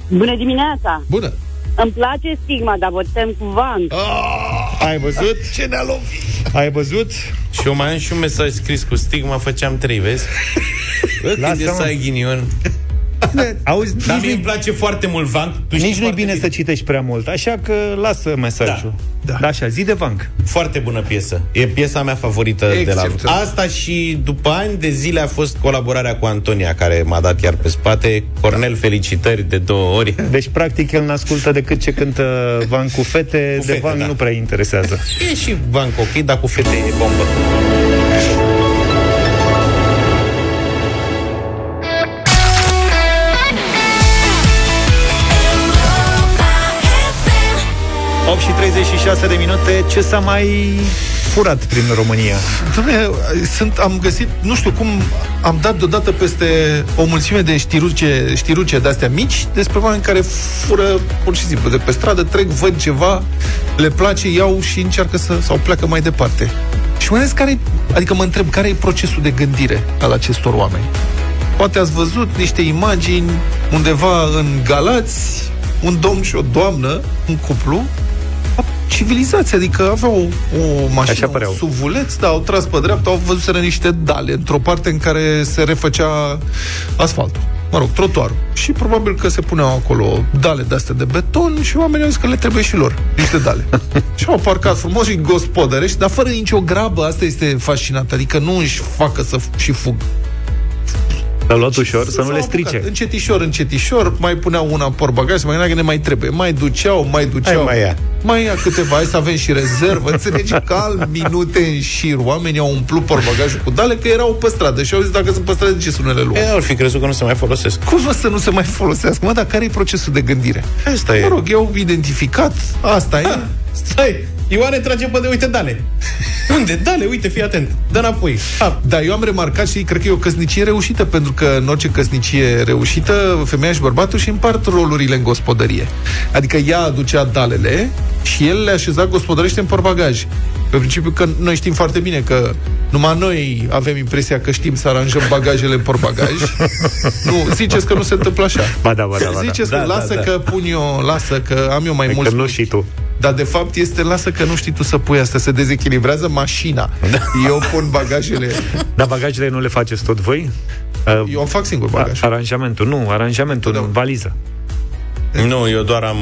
Bună dimineața. Bună. Îmi place Stigma, dar votăm cu Vunk. Oh, ai văzut? Ce ne-a lovit. Ai văzut? Și eu mai am și un mesaj scris cu Stigma, făceam trei, vezi? Lasă-mă. Să ai ghinion. Auzi, dar mie îmi place foarte mult Vunk. Nici nu e bine, bine să citești prea mult, așa că lasă mesajul. Da, da. Da, așa, zi de Vunk. Foarte bună piesă. E piesa mea favorită de la Vunk. Asta și după ani de zile a fost colaborarea cu Antonia, care m-a dat iar pe spate. Cornel, felicitări de două ori. Deci practic el n-ascultă decât ce cântă Vunk cu fete. Cu fete de Vunk da. Nu prea interesează. E și Vunk ok, dar cu fete e bombă. opt și treizeci și șase de minute, ce s-a mai furat prin România? Dom'le, sunt, am găsit, nu știu cum, am dat deodată peste o mulțime de știruce, știruce de-astea mici, despre oameni care fură pur și simplu de pe stradă, trec, văd ceva, le place, iau și încearcă să, sau pleacă mai departe. Și mă care, adică mă întreb, care e procesul de gândire al acestor oameni? Poate ați văzut niște imagini undeva în Galați, un domn și o doamnă, un cuplu, civilizație, adică aveau o, o mașină, un suvuleț, dar au tras pe dreapta, au văzut niște dale într-o parte în care se refăcea asfaltul, mă rog, trotuarul. Și probabil că se puneau acolo dale de-astea de beton și oamenii au zis că le trebuie și lor niște dale. Și au parcat frumos și gospodărești, dar fără nicio grabă, asta este fascinant, adică nu își facă să f- și fug. L-a luat ușor, să, să nu le strice. Încetișor, încetișor, mai puneau una în portbagaj, mai gândeam că ne mai trebuie. Mai duceau, mai duceau. Hai, mai ia. Mai ia câteva, hai să avem și rezervă. Înțelegi, calm, minute în șir. Oamenii au umplut portbagajul cu dale, că erau pe stradă. Și au zis, dacă sunt pe stradă, de ce să nu le luăm? Ei, ar fi crezut că nu se mai folosesc. Cum vă să nu se mai folosesc? Mă, dar care e procesul de gândire? Asta mă e. Mă rog, eu identificat, asta ha, e. Stai, Ioane trage pe de, uite, dale. Unde? Dale, uite, fii atent. Dă înapoi. Ha. Da, eu am remarcat și cred că e o căsnicie reușită, pentru că în orice căsnicie reușită, femeia și bărbatul și împart rolurile în gospodărie. Adică ea aducea dalele și el le-a așezat gospodărește în portbagaj. Pe principiu că noi știm foarte bine că numai noi avem impresia că știm să aranjăm bagajele în portbagaj. Nu, ziceți că nu se întâmplă așa. Ba da, ba da, ba da. Ziceți da, că da, lasă da, că pun eu, lasă că am eu mai mult. Că nu știi tu. Dar de fapt este, lasă că nu știi tu să pui asta, se dezechilibrează mașina. Da. Eu pun bagajele. Dar bagajele nu le faceți tot voi? Eu fac singur bagajul. A, aranjamentul, nu, aranjamentul în valiză. Nu, eu doar am...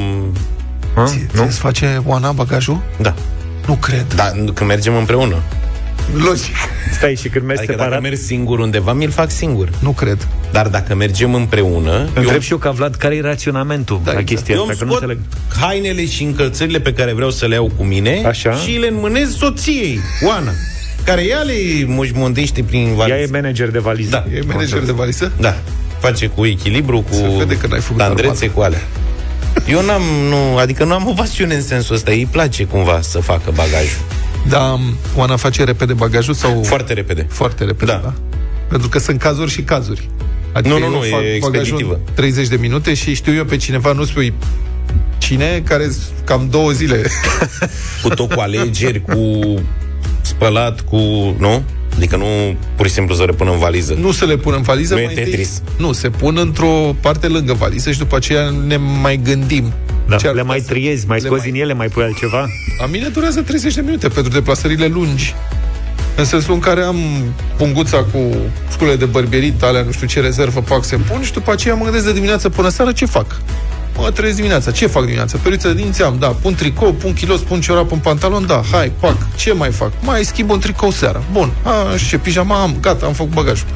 Ți-ți face Oana bagajul? Da. Nu cred. Dar când mergem împreună. Logic. Stai, și când mergi adică separat? Dacă mergi singur undeva, mi-l fac singur. Nu cred. Dar dacă mergem împreună... Întreb eu... și eu ca Vlad, care-i raționamentul da, la chestia exact. Asta? Eu îmi scot nu hainele și încălțările pe care vreau să le iau cu mine. Așa. Și le înmânez soției, Oana, care ea le moșmondește prin valiză. Ea e manager de valiză. Da. E manager de valiză? Da. Face cu echilibru, cu tandrețe, cu alea. Eu n-am, nu, adică nu am o pasiune în sensul ăsta. Ei place cumva să facă bagajul. Da, Oana face repede bagajul sau... Foarte repede. Foarte repede, da. Da. Pentru că sunt cazuri și cazuri. Adică nu, nu, nu, e expeditivă. treizeci de minute și știu eu pe cineva, nu spui cine, care cam două zile. Cu tot cu alegeri, cu spălat, cu... Nu? Adică nu pur și simplu să le pun în valiză. Nu se le pun în valiză. Nu mai e Tetris. Nu, se pun într-o parte lângă valiză și după aceea ne mai gândim. Da, le mai triezi, mai scozi mai... din ele, mai pui altceva? A mine durează treizeci de minute pentru deplasările lungi. În sensul în care am punguța cu sculele de bărbierit, alea, nu știu ce rezervă fac, se pun și după aceea mă gândesc de dimineață până seara ce fac. Mă trezesc dimineața, ce fac dimineața? Periuță de dinți am, da, pun tricou, pun kilos, pun ciorap, pun pantalon, da, hai, pac, ce mai fac? Mai schimb un tricou seara, bun, a, și ce pijama am, gata, am făcut bagajul.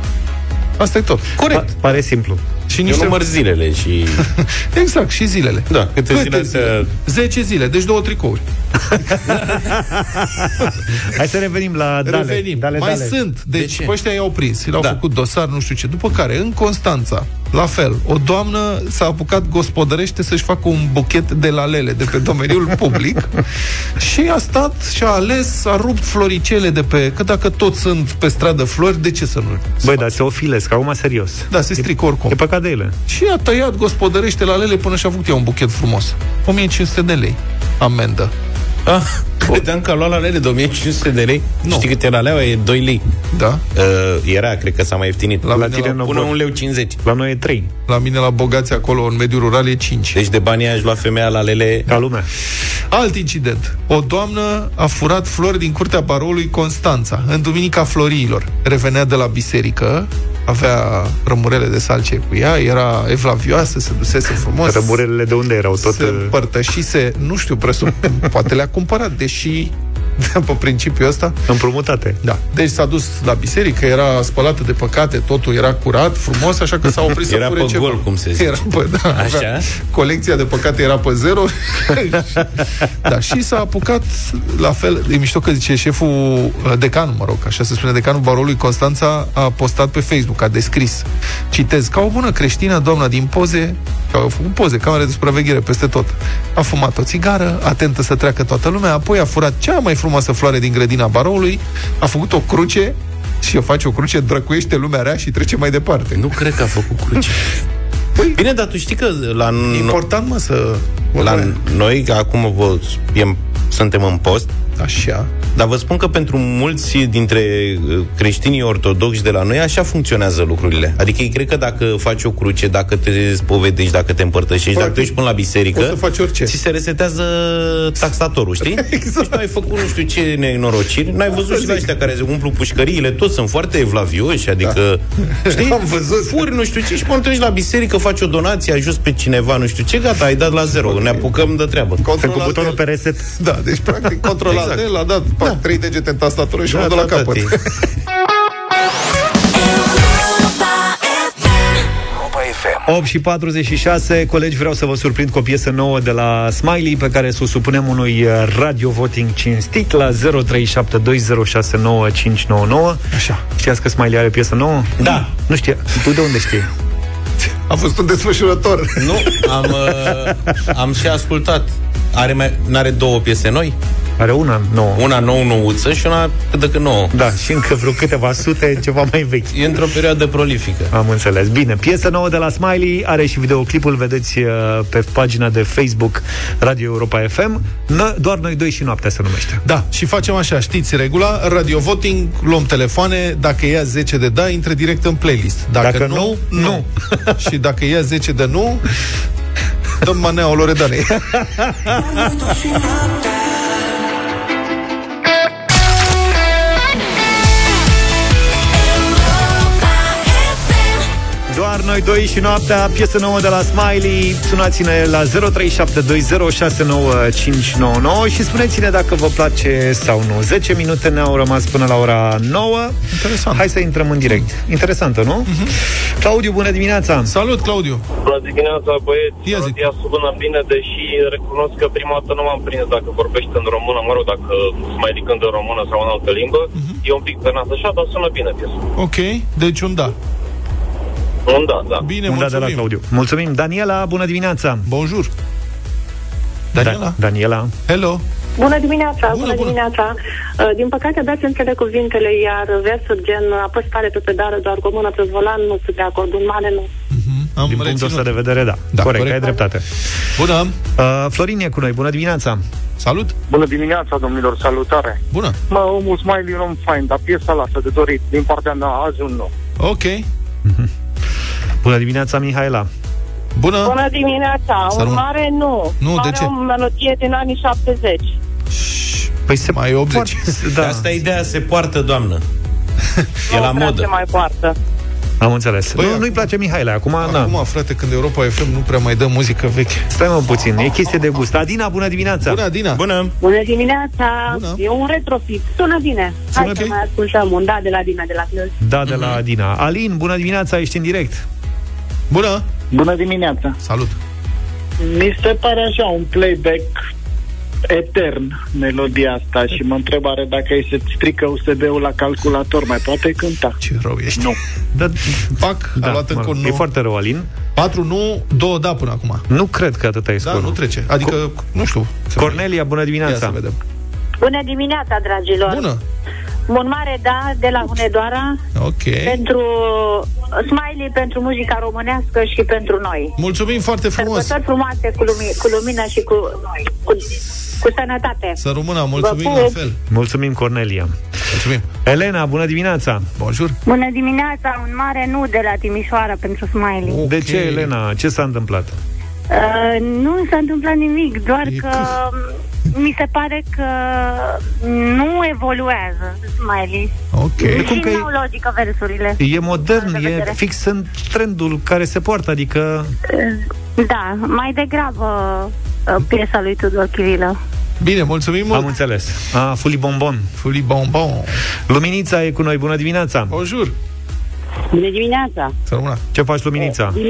Asta e tot. Corect. Pa- pare simplu. Și niște... Eu număr zilele și... Exact, și zilele. Da, câte, câte zile, zile? zece zile, deci două tricouri. Hai să revenim la dale. Revenim. Dale, mai dale. Sunt. Deci de ăștia i-au prins, i-au da. făcut dosar, nu știu ce. După care, în Constanța, la fel, o doamnă s-a apucat gospodărește să-și facă un buchet de lalele de pe domeniul public și a stat și a ales, a rupt floricele de pe... Că dacă toți sunt pe stradă flori, de ce să nu? Băi, dar se ofilesc, acum serios. Da, se strică oricum. E păcat. Și a tăiat gospodărește la lele până și-a făcut ea un buchet frumos. o mie cinci sute de lei amendă. Ah, credeam că a luat la lele de o mie cinci sute de lei. Nu. Știi cât e la lea? E doi lei. Da. Uh, era, cred că s-a mai ieftinit. La, la tine la... până un leu cincizeci. La noi e trei. La mine la bogați acolo, în mediul rural, e cinci. Deci de bani aș lua femeia la lele. Ca lumea. Alt incident. O doamnă a furat flori din curtea baroului Constanța, în Duminica Floriilor. Revenea de la biserică, avea rămurele de salcie cu ea, era evlavioasă, se dusese frumos. Rămurelele de unde erau? Tot... Se împărtășise, nu știu, presupun, poate le-a cumpărat, deși pe principiul ăsta... Împrumutate. Da. Deci s-a dus la biserică, era spălată de păcate, totul era curat, frumos, așa că s-a oprit să fure ceva. Era pe gol, cum se zice. Era pe, da, așa? Colecția de păcate era pe zero. Da, și s-a apucat, la fel, e mișto că zice șeful, decanul, mă rog, așa se spune, decanul barolului Constanța a postat pe Facebook, a descris. Citez, ca o bună creștină, doamna din poze, că au făcut poze, camere de supraveghere peste tot, a fumat o țigară, atentă să treacă toată lumea, apoi a furat cea mai frumoasă floare din grădina baroului, a făcut o cruce și o face o cruce, drăcuiește lumea rea și trece mai departe. Nu cred că a făcut cruce. Păi, bine, dar tu știi că la no- important, mă, să... La noi, că acum vă, e, suntem în post. Așa. Dar vă spun că pentru mulți dintre creștinii ortodoxi de la noi, așa funcționează lucrurile. Adică ei cred că dacă faci o cruce, dacă te spovedești, dacă te împărtășești, Pără, dacă te duci până la biserică, să faci orice. Ți se resetează taxatorul, știi? Exact. Și n-ai făcut nu știu ce nenorociri, n-ai văzut și la ăștia care se umplu pușcăriile, toți sunt foarte evlavioși, adică... Da. Știi? Am văzut. Furi nu știu ce și până treci la biserică, faci o donație, ajut pe cineva, nu știu ce, gata, ai dat la zero, okay. Ne apucăm de treabă. Sunt cu butonul pe reset. Da, deci practic controlat. Exact. A dat da. trei degete în tastatură și da, unul da, de la da, capăt. opt și patruzeci și șase, colegi, vreau să vă surprind cu o piesă nouă de la Smiley pe care să o supunem unui radio voting cinstit la zero trei șapte doi zero șase nouă cinci nouă nouă. Așa. Știați că Smiley are piesă nouă? Da. Nu știa. Tu de unde știi? A fost un desfășurător. Nu, am, uh, am și ascultat. Are mai, n-are două piese noi? Are una nouă. Una nouă, nouță și una cât de cât nouă. Da, și încă vreo câteva sute, ceva mai vechi. E într-o perioadă prolifică. Am înțeles. Bine, piesă nouă de la Smiley, are și videoclipul, vedeți pe pagina de Facebook Radio Europa F M. N- doar noi doi și noaptea se numește. Da, și facem așa, știți regula, radio voting, luăm telefoane, dacă ia zece de da, intră direct în playlist. Dacă, dacă nu, nu. nu. Și dacă ia zece de nu, dăm maneaua Loredanei. Doar noi doi și noaptea, piesă nouă de la Smiley. Sunați-ne la zero trei șapte doi zero șase nouă cinci nouă nouă și spuneți-ne dacă vă place sau nu. zece minute ne-au rămas până la ora nouă. Interesant. Hai să intrăm în direct. Interesantă, nu? Uh-huh. Claudiu, bună dimineața! Salut, Claudiu! Bună dimineața, băieți! Rodia sună bine, deși recunosc că prima dată nu m-am prins dacă vorbește în română, mă rog, dacă Smiley când în română sau în altă limbă. Uh-huh. E un pic pe nas așa, dar sună bine piesa. Ok, deci un da. Un da, da. Bine, un mulțumim. Da de la Claudiu. Mulțumim. Daniela, bună dimineața. Bonjour. Daniela. Da- Daniela. Hello. Bună dimineața, bună, bună, bună dimineața. Din păcate, dați înțeleg cuvintele, iar versul gen apăs tare pe pedală, doar cu mână pe volan, nu sunt de acord, în mare nu. Mm-hmm. Am Din reținut. punctul ăsta de vedere, da. da corect, corect, ai dreptate. Bună. Uh, Florin e cu noi, bună dimineața. Salut. Bună dimineața, domnilor, salutare. Bună. Mă, omul Smiley, om fain, dar piesa lasă de dorit. Din partea mea, azi un nou. Ok. Mm-hmm. Bună dimineața, Mihaela. Bună. Bună dimineața. Salut. Un mare nu. Nu, mare de ce? O melodie din anii șaptezeci. Păi se mai optzeci. Da. Asta e ideea, se poartă, doamnă. E la modă. Se mai poartă. Am înțeles. Băi, nu, nu-i place Mihaela. Acum, acum na. frate, când Europa F M nu prea mai dă muzică veche. Stai mă puțin, e chestie de gust. Adina, bună dimineața. Bună, Adina. Bună. Bună dimineața. Bună. E un retrofit. Sună bine. Sună Hai okay. să mai ascultăm un da de la Adina, de la Clăj. Da, de mm-hmm. la Adina. Alin, bună dimineața, ești în direct. Bună. Bună dimineața. Salut. Mi se pare așa un playback etern melodia asta și mă întreb are dacă îi se strică U S B-ul la calculator, mai poate cânta. Ce rău ești. Nu. Da, Pac, da, a luat încă un. E foarte rău, Alin. patru nu, doi da până acum. Nu cred că atâta e scorul. Da, nu trece. Adică, Co- nu știu. Cornelia, bună dimineața. Ia să vedem. Bună dimineața, dragilor. Bună. Un mare da de la Hunedoara. Okay. Pentru Smiley, pentru muzica românească și pentru noi. Mulțumim foarte frumos. Sărbători frumoase cu, lumi, cu lumină și cu, cu, cu sănătate. Să rămână, mulțumim la fel. Mulțumim, Cornelia. Mulțumim. Elena, bună dimineața. Bonjour. Bună dimineața, un mare nu de la Timișoara pentru Smiley. Okay. De ce, Elena? Ce s-a întâmplat? Uh, nu s-a întâmplat nimic, doar e că... Puf. Mi se pare că nu evoluează Smiley. Okay. Și nu au logică versurile. E modern, e fix în trendul care se poartă, adică... Da, mai degrabă piesa lui Tudor Chirilă. Bine, mulțumim mult. Am înțeles. Ah, Fuli Bonbon. Fuli Bonbon. Luminița e cu noi, bună dimineața. Bonjour. Bună dimineața. Să rămână. Ce faci, Luminița? E,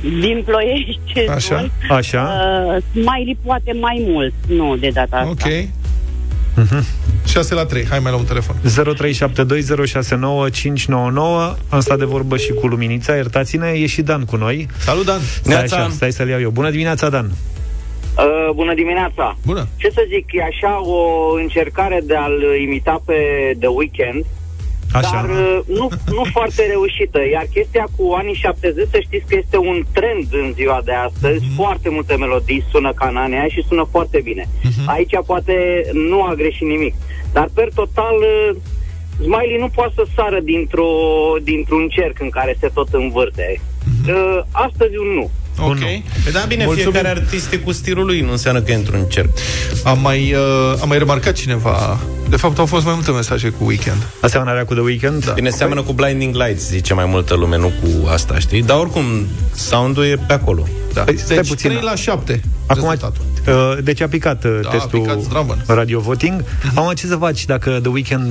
din, din Ploiești. Așa. Bun. Așa. Uh, Smiley poate mai mult, nu de data asta. Ok. Uh-huh. șase la trei. Hai mai la un telefon. zero trei șapte doi zero șase nouă cinci nouă nouă. Am stat de vorbă și cu Luminița, iertați-ne, e și Dan cu noi. Salut, Dan. Stai, așa, stai să-l iau eu. Bună dimineața, Dan. Uh, bună dimineața. Bună. Ce să zic, e așa o încercare de a-l imita pe The Weeknd. Așa. Dar nu, nu foarte reușită. Iar chestia cu anii șaptezeci, să știți că este un trend în ziua de astăzi. Mm-hmm. Foarte multe melodii sună ca în anii aia și sună foarte bine. Mm-hmm. Aici poate nu a greșit nimic. Dar per total Smiley nu poate să sară dintr-o, dintr-un cerc în care se tot învârte. Mm-hmm. Astăzi un nu. Ok. Păi da, bine, mulțumim. Fiecare artist e cu stilul lui, nu înseamnă că e într-un cerc. Am mai, uh, am mai remarcat cineva. De fapt, au fost mai multe mesaje cu Weeknd. Aseamănarea cu The Weeknd? Da. Bine, seamănă cu Blinding Lights, zice mai multă lume, nu cu asta, știi? Dar oricum, sound-ul e pe acolo. Da. Păi, deci puțin. trei la șapte. Acum, uh, deci a picat uh, da, testul a picat radio voting. Mm-hmm. Am ce să faci dacă The Weeknd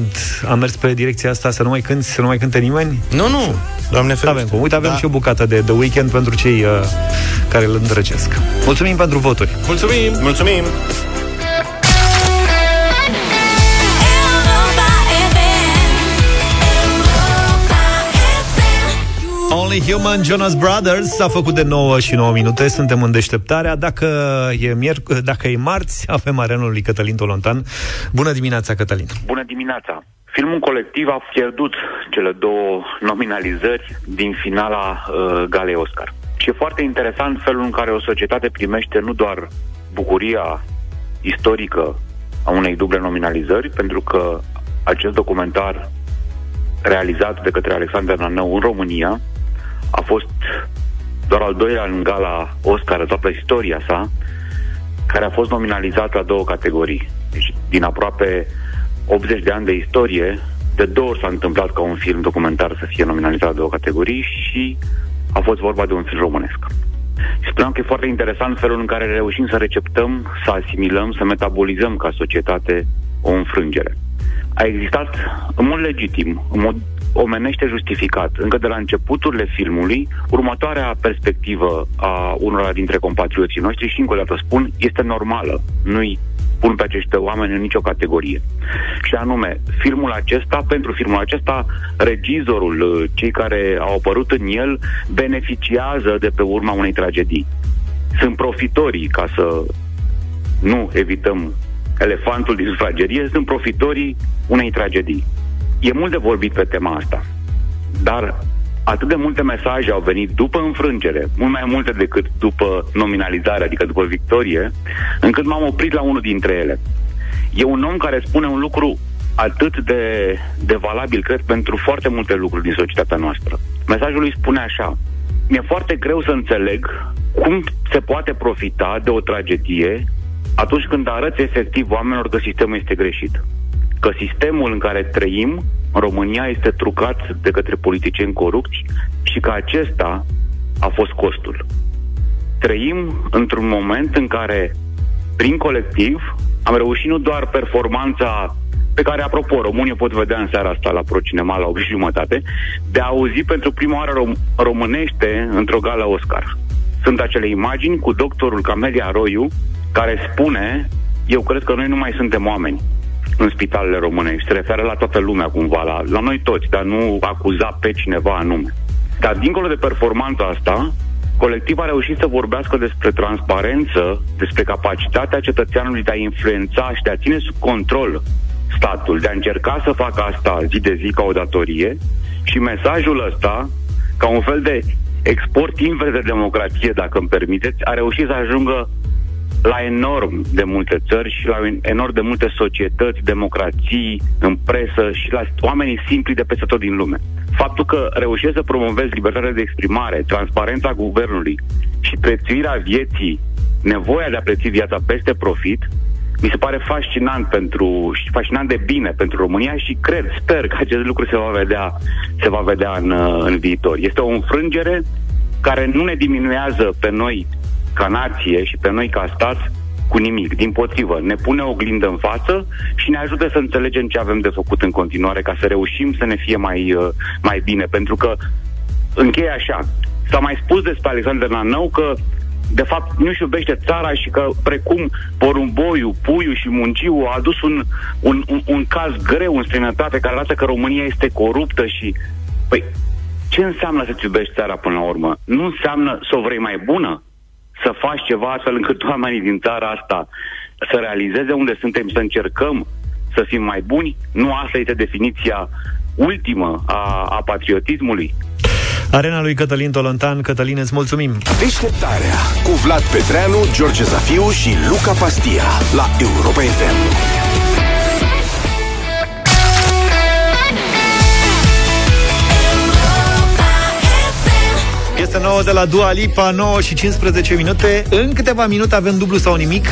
a mers pe direcția asta, să nu mai cânti, să nu mai cânte nimeni? Nu, nu. Doamne ferește. Uite, avem da. și o bucată de The Weeknd pentru cei... Uh, care îl îndrăgesc. Mulțumim pentru voturi. Mulțumim. Mulțumim. Only Human, Jonas Brothers. S-a făcut de nouă și nouă minute. Suntem în deșteptarea. Dacă e, mierc- dacă e marți, avem arenul lui Cătălin Tolontan. Bună dimineața, Cătălin. Bună dimineața. Filmul Colectiv a pierdut cele două nominalizări din finala uh, galei Oscar. Și e foarte interesant felul în care o societate primește nu doar bucuria istorică a unei duble nominalizări, pentru că acest documentar realizat de către Alexandru Nănau în România a fost doar al doilea în gala Oscar, toată istoria sa, care a fost nominalizat la două categorii. Deci, din aproape optzeci de ani de istorie, de două ori s-a întâmplat ca un film documentar să fie nominalizat la două categorii și a fost vorba de un film românesc. Spuneam că e foarte interesant felul în care reușim să receptăm, să asimilăm, să metabolizăm ca societate o înfrângere. A existat în mod legitim, în mod omenește justificat, încă de la începuturile filmului, următoarea perspectivă a unora dintre compatrioții noștri și, încă o dată spun, este normală. Nu-i pun pe acești oameni în nicio categorie. Și anume, filmul acesta, pentru filmul acesta, regizorul, cei care au apărut în el, beneficiază de pe urma unei tragedii. Sunt profitorii, ca să nu evităm elefantul din sufragerie, sunt profitorii unei tragedii. E mult de vorbit pe tema asta, dar atât de multe mesaje au venit după înfrângere, mult mai multe decât după nominalizare, adică după victorie, încât m-am oprit la unul dintre ele. E un om care spune un lucru atât de, de valabil, cred, pentru foarte multe lucruri din societatea noastră. Mesajul lui spune așa: mi-e foarte greu să înțeleg cum se poate profita de o tragedie atunci când arăți efectiv oamenilor că sistemul este greșit. Că sistemul în care trăim în România este trucat de către politicieni corupți și că acesta a fost costul. Trăim într-un moment în care, prin Colectiv, am reușit nu doar performanța pe care, apropo, românii pot vedea în seara asta la ProCinema, la opt și jumătate, de a auzi pentru prima oară rom- românește într-o gală Oscar. Sunt acele imagini cu doctorul Camelia Roiu, care spune: eu cred că noi nu mai suntem oameni în spitalele românești. Se referă la toată lumea cumva, la, la noi toți, dar nu acuza pe cineva anume. Dar dincolo de performanța asta, Colectiv a reușit să vorbească despre transparență, despre capacitatea cetățeanului de a influența și de a ține sub control statul, de a încerca să facă asta zi de zi ca o datorie. Și mesajul ăsta, ca un fel de export invers de democrație, dacă îmi permiteți, a reușit să ajungă la enorm de multe țări și la enorm de multe societăți, democrații, în presă și la oamenii simpli de peste tot din lume. Faptul că reușești să promovezi libertatea de exprimare, transparența guvernului și prețuirea vieții, nevoia de a prețui viața peste profit, mi se pare fascinant pentru, și fascinant de bine pentru România și cred, sper că acest lucru se va vedea, se va vedea în, în viitor. Este o înfrângere care nu ne diminuează pe noi ca nație și pe noi ca stat cu nimic. Dimpotrivă, ne pune o oglindă în față și ne ajută să înțelegem ce avem de făcut în continuare ca să reușim să ne fie mai, mai bine. Pentru că încheie așa. S-a mai spus despre Alexandru Nănau că de fapt nu-și iubește țara și că precum Porumboiu, Puiu și Munciu a adus un, un, un, un caz greu în străinătate care arată că România este coruptă și... Păi, ce înseamnă să-ți iubești țara până la urmă? Nu înseamnă să o vrei mai bună? Să faci ceva astfel încât oamenii din țara asta să realizeze unde suntem, să încercăm să fim mai buni? Nu asta este definiția ultimă a, a patriotismului? Arena lui Cătălin Tolontan. Cătălin, îți mulțumim! Deșteptarea cu Vlad Petreanu, George Zafiu și Luca Pastia la Europa F M. Este nouă de la Dua Lipa, nouă și cincisprezece minute. În câteva minute avem dublu sau nimic.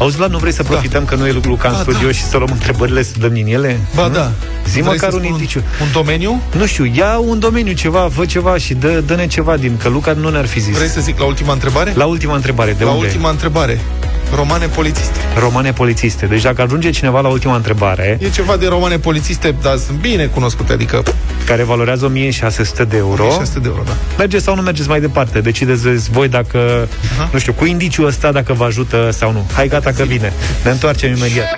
Auzi, Vlad, nu vrei să profităm da. că nu e Luca în studio da. și să luăm întrebările, să dăm din ele? Ba, da. Zi măcar un indiciu. Un domeniu? Nu știu, ia un domeniu, ceva, fă ceva și dă, dă-ne ceva din, că Luca nu ne-ar fi zis. Vrei să zic la ultima întrebare? La ultima întrebare, de la unde? La ultima întrebare. Romane polițiste. Romane polițiste. Deci dacă ajunge cineva la ultima întrebare... E ceva de romane polițiste, dar sunt bine cunoscute, adică... Care valorează o mie șase sute de euro. o mie șase sute de euro, da. Mergeți sau nu mergeți mai departe. Decideți voi dacă, uh-huh. nu știu, cu indiciul ăsta dacă vă ajută sau nu. Hai, gata că vine. Ne întoarcem imediat.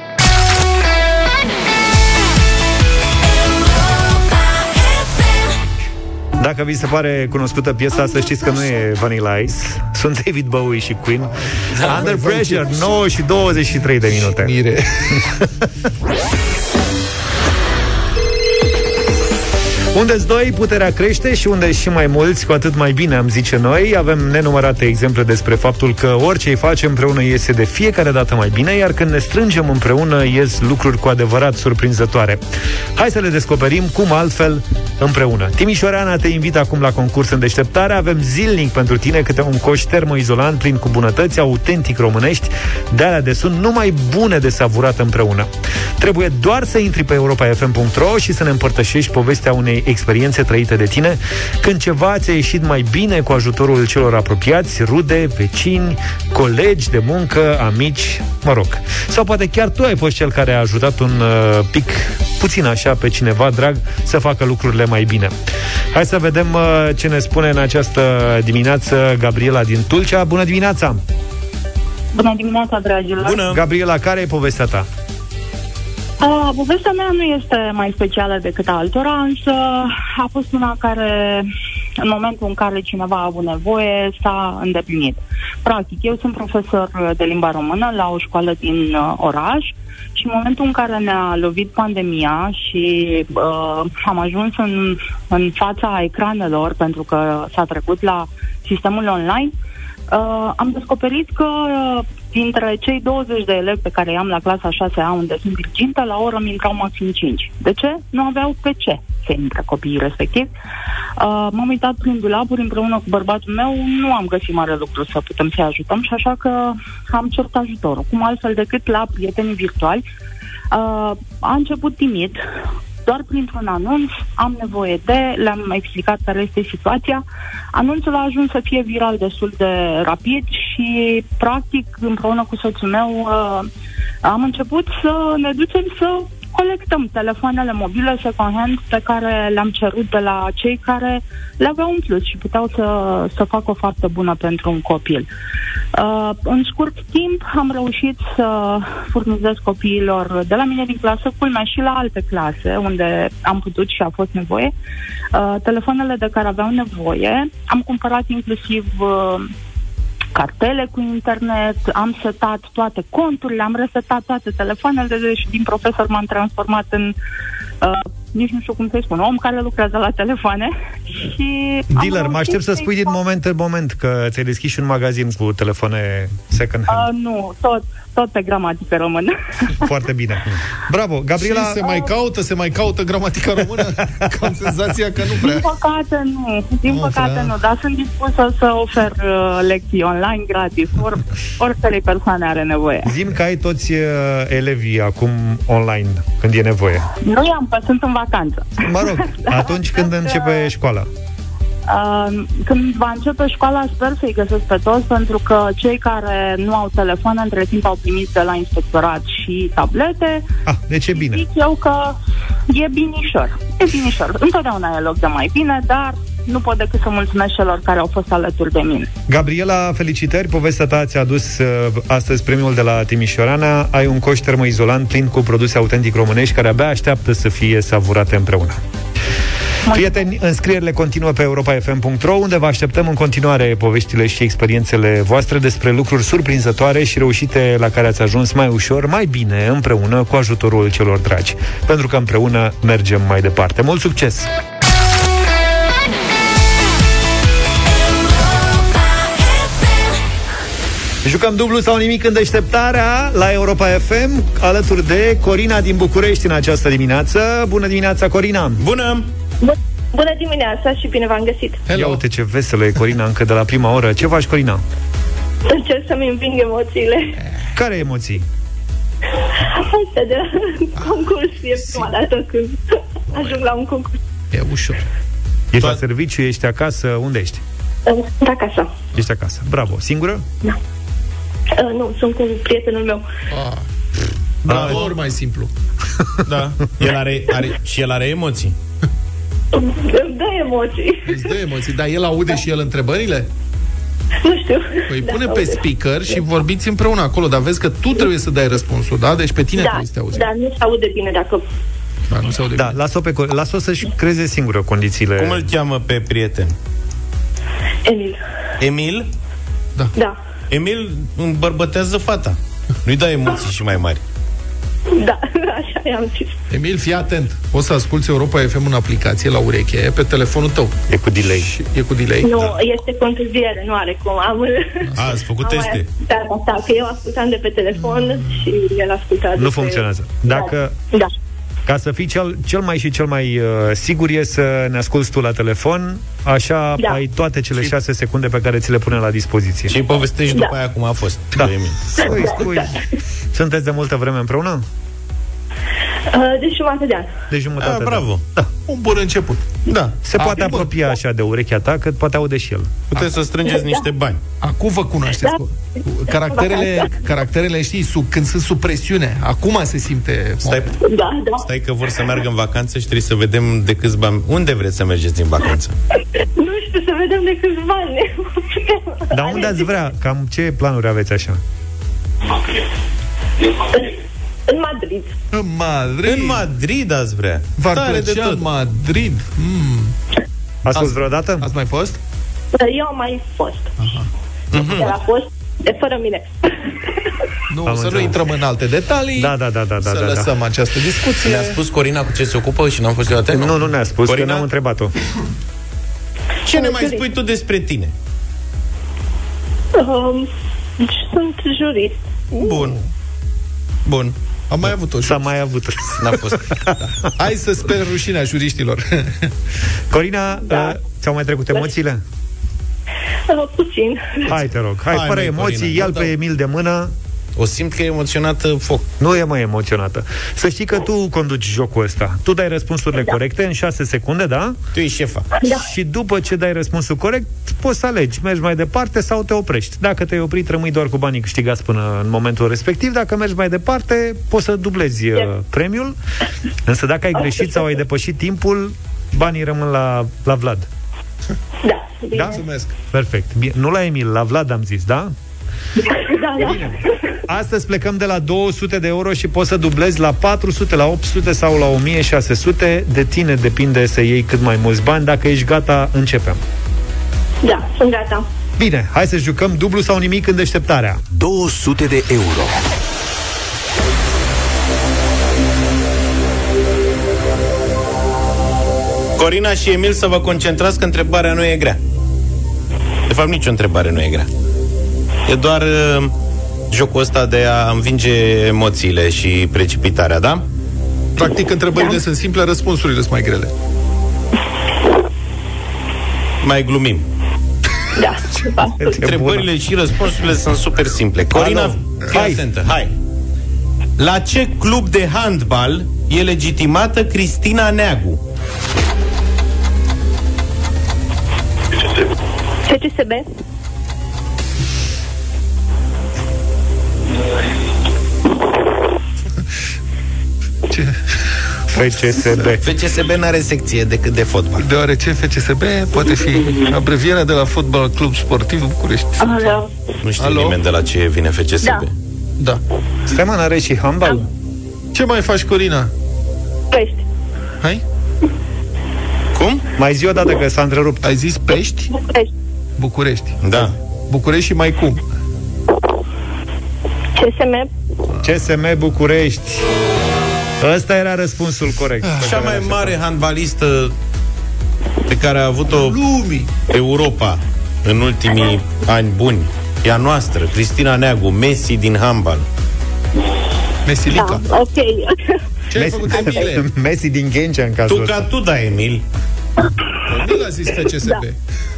Dacă vi se pare cunoscută piesa, să știți că nu e Vanilla Ice, sunt David Bowie și Queen. Under Pressure, nouă și douăzeci și trei de minute. Mire. Unde-s doi, puterea crește și unde și mai mulți, cu atât mai bine, am zice noi. Avem nenumărate exemple despre faptul că orice îi facem împreună iese de fiecare dată mai bine, iar când ne strângem împreună ies lucruri cu adevărat surprinzătoare. Hai să le descoperim cum altfel împreună. Timișoreana te invită acum la concurs în deșteptare. Avem zilnic pentru tine câte un coș termoizolant plin cu bunătăți autentic românești, de alea de sunt numai bune de savurat împreună. Trebuie doar să intri pe europa f m punct r o și să ne împărtășești povestea unei experiențe trăite de tine, când ceva ți-a ieșit mai bine cu ajutorul celor apropiați, rude, vecini, colegi de muncă, amici, mă rog. Sau poate chiar tu ai fost cel care a ajutat un uh, pic, puțin așa, pe cineva drag să facă lucrurile mai bine. Hai să vedem uh, ce ne spune în această dimineață Gabriela din Tulcea. Bună dimineața! Bună dimineața, dragilor! Bună! Gabriela, care e povestea ta? Uh, povestea mea nu este mai specială decât altora, însă a fost una care, în momentul în care cineva a avut nevoie, s-a îndeplinit. Practic, eu sunt profesor de limba română la o școală din uh, oraș și în momentul în care ne-a lovit pandemia și uh, am ajuns în, în fața ecranelor, pentru că s-a trecut la sistemul online, uh, am descoperit că uh, dintre cei douăzeci de elevi pe care i-am la clasa a șasea, unde sunt dirigintă, la oră îmi intrau maxim cinci. De ce? Nu aveau pe ce să intre copiii respectiv. Uh, m-am uitat prin dulapuri împreună cu bărbatul meu, nu am găsit mare lucru să putem să-i ajutăm și așa că am cerut ajutorul. Cum altfel decât la prietenii virtuali. Uh, a început timid, doar printr-un anunț, am nevoie de, le-am explicat care este situația. Anunțul a ajuns să fie viral destul de rapid și, practic, împreună cu soțul meu, am început să ne ducem să colectăm telefoanele mobile second-hand pe care le-am cerut de la cei care le aveau în plus și puteau să, să facă o faptă bună pentru un copil. Uh, în scurt timp am reușit să furnizez copiilor de la mine din clasă, culmea, și la alte clase, unde am putut și a fost nevoie, uh, telefoanele de care aveau nevoie. Am cumpărat inclusiv uh, cartele cu internet, am setat toate conturile, am resetat toate telefoanele, deci din profesor m-am transformat în, uh, nici nu știu cum să-i spun, om care lucrează la telefoane. Și dealer, mă aștept să spui din moment în moment că ți-ai deschis și un magazin cu telefoane second-hand. Uh, nu, tot, tot pe gramatică română. Foarte bine. Bravo, Gabriela. Și se mai caută, se mai caută gramatica română? Că am senzația că nu prea. Din păcate nu, din oh, păcate prea. nu, dar sunt dispusă să ofer uh, lecții online gratis, or, oricărei persoane are nevoie. Zim că ai toți uh, elevii acum online, când e nevoie. Nu i-am, că sunt în vacanță. Mă rog, atunci când începe școala? Când va începe școala, sper să-i găsesc pe toți, pentru că cei care nu au telefon, între timp au primit de la inspectorat și tablete. Ah, deci e bine. Zic eu că e binișor. E binișor. Întotdeauna e loc de mai bine, dar nu pot decât să mulțumesc celor care au fost alături de mine. Gabriela, felicitări! Povestea ta ți-a adus uh, astăzi premiul de la Timișoara. Ai un coș termoizolant plin cu produse autentic românești care abia așteaptă să fie savurate împreună. Prieteni, înscrierile continuă pe europa f m punct r o, unde vă așteptăm în continuare poveștile și experiențele voastre despre lucruri surprinzătoare și reușite la care ați ajuns mai ușor, mai bine, împreună, cu ajutorul celor dragi. Pentru că împreună mergem mai departe. Mult succes! Jucăm dublu sau nimic în deșteptarea la Europa F M, alături de Corina din București în această dimineață. Bună dimineața, Corina! Bună! Bună dimineața și bine v-am găsit. Hello. Ia uite ce veselă e Corina încă de la prima oră. Ce faci, Corina? Încerc să-mi împing emoțiile. Care emoții? Asta de la concurs. E prima dată când ajung la un concurs. E ușor. Ești la serviciu, ești acasă, unde ești? Sunt acasă. Ești acasă, bravo. Singură? Da. Uh, nu, sunt cu prietenul meu. Ah. Bravo, ori mai simplu. Da, el are, are, și el are emoții. Îmi dă emoții. Îți dă emoții, dar el aude da. Și el întrebările? Nu știu. Păi da, pune aude. Pe speaker și vorbiți împreună acolo, dar vezi că tu trebuie să dai răspunsul, da? Deci pe tine da, trebuie să te auzi. Da, nu se aude bine dacă Anunțau de da, las-o, pe, las-o să-și creeze singură condițiile. Cum îl cheamă pe prieten? Emil. Emil? Da, da. Emil îmbărbătează fata. Nu-i dai emoții și mai mari. Da, așa i-am zis. Emil, fii atent. O să asculți Europa F M în aplicație la ureche, pe telefonul tău. E cu delay. E cu delay. Nu, da. Este contuziere, nu are cum. Am A, ați făcut teste. Da, da, că eu ascultam de pe telefon și el asculta. Nu funcționează. Dacă... Da. Da. Ca să fii cel, cel mai și cel mai uh, sigur e să ne asculți tu la telefon. Așa da. Ai toate cele și șase secunde pe care ți le punem la dispoziție. Și îi povestești da. După aia cum a fost. Da. Sui, sui. Da. Sunteți de multă vreme împreună? De jumătate de an. De jumătate a, bravo. De an. Da. Un bun început. Da. Se a, poate bun. Apropia așa de urechea ta, cât poate aude și el. Puteți să strângeți da. Niște bani. Acum vă cunoașteți. Da. Caracterele, caracterele, știi, sub, când sunt sub presiune. Acum se simte... Stai, da, da. Stai că vor să meargă în vacanță și trebuie să vedem de câți bani... Unde vreți să mergeți în vacanță? Nu știu, să vedem de câți bani. Dar unde ați vrea? Cam ce planuri aveți așa? În Madrid. În Madrid. În Madrid ați vrea. Tare de tot. Madrid. Mm. Ați fost vreodată? Ați mai fost? Eu am mai fost. Aha. Mm-hmm. El a fost de fără mine. Nu, am să înțeleg. Nu intrăm în alte detalii. Da, da, da, da, să da, lăsăm da. Această discuție. Ne-a spus Corina cu ce se ocupă și n-am fost eu atent. Nu, nu ne-a spus, Corina? Că n-am întrebat-o. Ce ne mai spui tu despre tine? Um, sunt jurist. Bun. Bun. Am mai avut-o. S-a mai avut. N-a fost. Da. Hai să sper rușinea juriștilor. Corina, da. Ți-au mai trecut emoțiile? Puțin. Hai, te rog. Hai, hai fără emoții, ia-l pe Emil de mână. O simt că e emoționată foc. Nu e mai emoționată. Să știi că tu conduci jocul ăsta. Tu dai răspunsurile da. Corecte în șase secunde, da? Tu ești șefa. Da. Și după ce dai răspunsul corect, poți să alegi. Mergi mai departe sau te oprești. Dacă te-ai oprit, rămâi doar cu banii câștigați până în momentul respectiv. Dacă mergi mai departe, poți să dublezi da. Premiul. Însă dacă ai greșit sau ai depășit timpul, banii rămân la, la Vlad. Da. Da? Mulțumesc. Perfect. Nu la Emil, la Vlad am zis, da? Da, da. Bine. Astăzi plecăm de la două sute de euro și poți să dublezi la patru sute, la opt sute sau la o mie șase sute. De tine depinde să iei cât mai mulți bani. Dacă ești gata, începem. Da, sunt gata. Bine, hai să jucăm dublu sau nimic în deșteptarea. două sute de euro. Corina și Emil, să vă concentrați că întrebarea nu e grea. De fapt, nicio întrebare nu e grea. E doar uh, jocul ăsta de a învinge emoțiile și precipitarea, da? Practic, întrebările da. Sunt simple, răspunsurile sunt mai grele. Mai glumim. Da. Întrebările și răspunsurile sunt super simple. Corina, hai. Atentă, hai. La ce club de handbal e legitimată Cristina Neagu? F C S B. Ce? F C S B. F C S B n-are secție decât de fotbal. Deoarece F C S B poate fi abrevierea de la Fotbal Club Sportiv București. Alo. Nu știu Alo? Nimeni de la ce vine F C S B. Da. Da. Stai mă, n-are și handbal? Da. Ce mai faci, Corina? Pești. Hai? Cum? Mai zi o dată că s-a întrerupt. Ai zis Pești? București. București. Da. București și mai cum? C S M. C S M București. Ăsta era răspunsul corect. Cea mai mare handbalistă pe care a avut-o lumii. Europa în ultimii ani buni e a noastră, Cristina Neagu, Messi din handbal. Mesilica. Da, ok. Ce ai făcut, Emile? Messi din Ghencea în cazul ăsta. Tu ca tu, da, Emil. Emil a zis F C S B.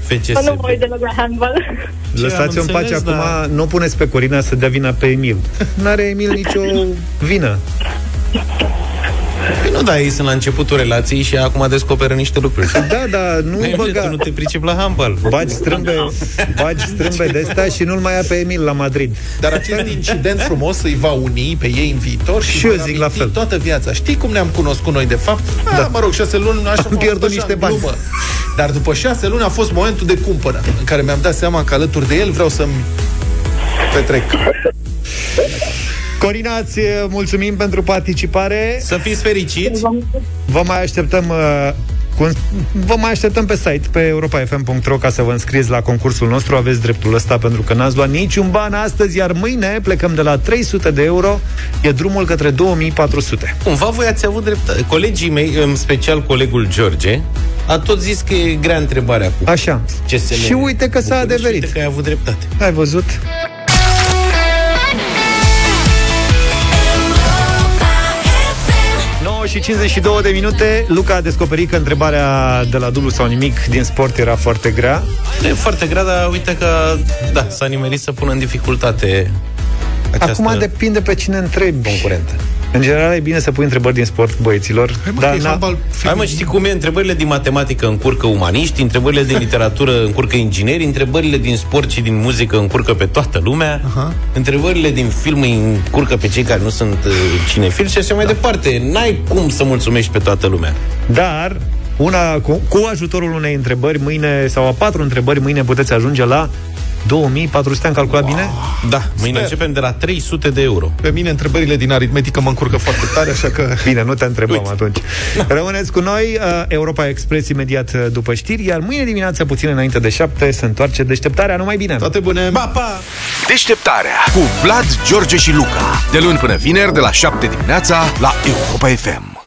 F C S B. Nu voi de la handbal. Lăsați-o în pace acum, da. Nu puneți pe Corina să dea vina pe Emil. N-are Emil nicio vină. Păi nu, da, ei sunt la începutul relației și acum descoperă niște lucruri. Da, da, nu băga. Emil, tu nu te pricep la handbal. Bagi strâmbe, bagi strâmbe de asta și nu-l mai ia pe Emil la Madrid. Dar acest incident frumos îi va uni pe ei în viitor și, și eu zic la fel. Toată viața. Știi cum ne-am cunoscut noi de fapt? Da, da mă rog, șase luni așa am pierdut niște bani. Glumă. Dar după șase luni a fost momentul de cumpără în care mi-am dat seama că alături de el vreau să-mi petrec. Corina, îți mulțumim pentru participare. Să fiți fericiți. Vă mai așteptăm uh, Vă mai așteptăm pe site, pe europa f m punct r o, ca să vă înscrieți la concursul nostru. Aveți dreptul ăsta pentru că n-ați luat niciun ban astăzi. Iar mâine plecăm de la trei sute de euro. E drumul către două mii patru sute. Cumva voi ați avut dreptate. Colegii mei, în special colegul George, a tot zis că e grea întrebarea cu așa. C S M și uite că s-a adeverit. Uite că ai avut dreptate. Ai văzut? Și cincizeci și două de minute. Luca a descoperit că întrebarea de la dublu sau nimic din sport era foarte grea. E foarte grea, dar uite că da, s-a nimerit să pună în dificultate această... Acum depinde pe cine întrebi. Concurent. În general e bine să pui întrebări din sport băieților. Hai mă, dar na... handball, Hai mă știi cum e? Întrebările din matematică încurcă umaniști, întrebările din literatură încurcă ingineri, întrebările din sport și din muzică încurcă pe toată lumea, uh-huh. întrebările din film încurcă pe cei care nu sunt uh, cinefili și așa mai da. departe. N-ai cum să mulțumești pe toată lumea. Dar... Una, cu, cu ajutorul unei întrebări mâine, sau a patru întrebări mâine, puteți ajunge la două mii patru sute, am calculat wow. bine? Da, mâine Sper. începem de la trei sute de euro. Pe mine întrebările din aritmetică mă încurcă foarte tare, așa că... Bine, nu te întrebam Uite. atunci. Rămâneți cu noi, Europa Express imediat după știri, iar mâine dimineața, puțin înainte de șapte, se întoarce Deșteptarea. Numai bine! Toate bune! Pa, pa! Deșteptarea cu Vlad, George și Luca. De luni până vineri, de la șapte dimineața, la Europa F M.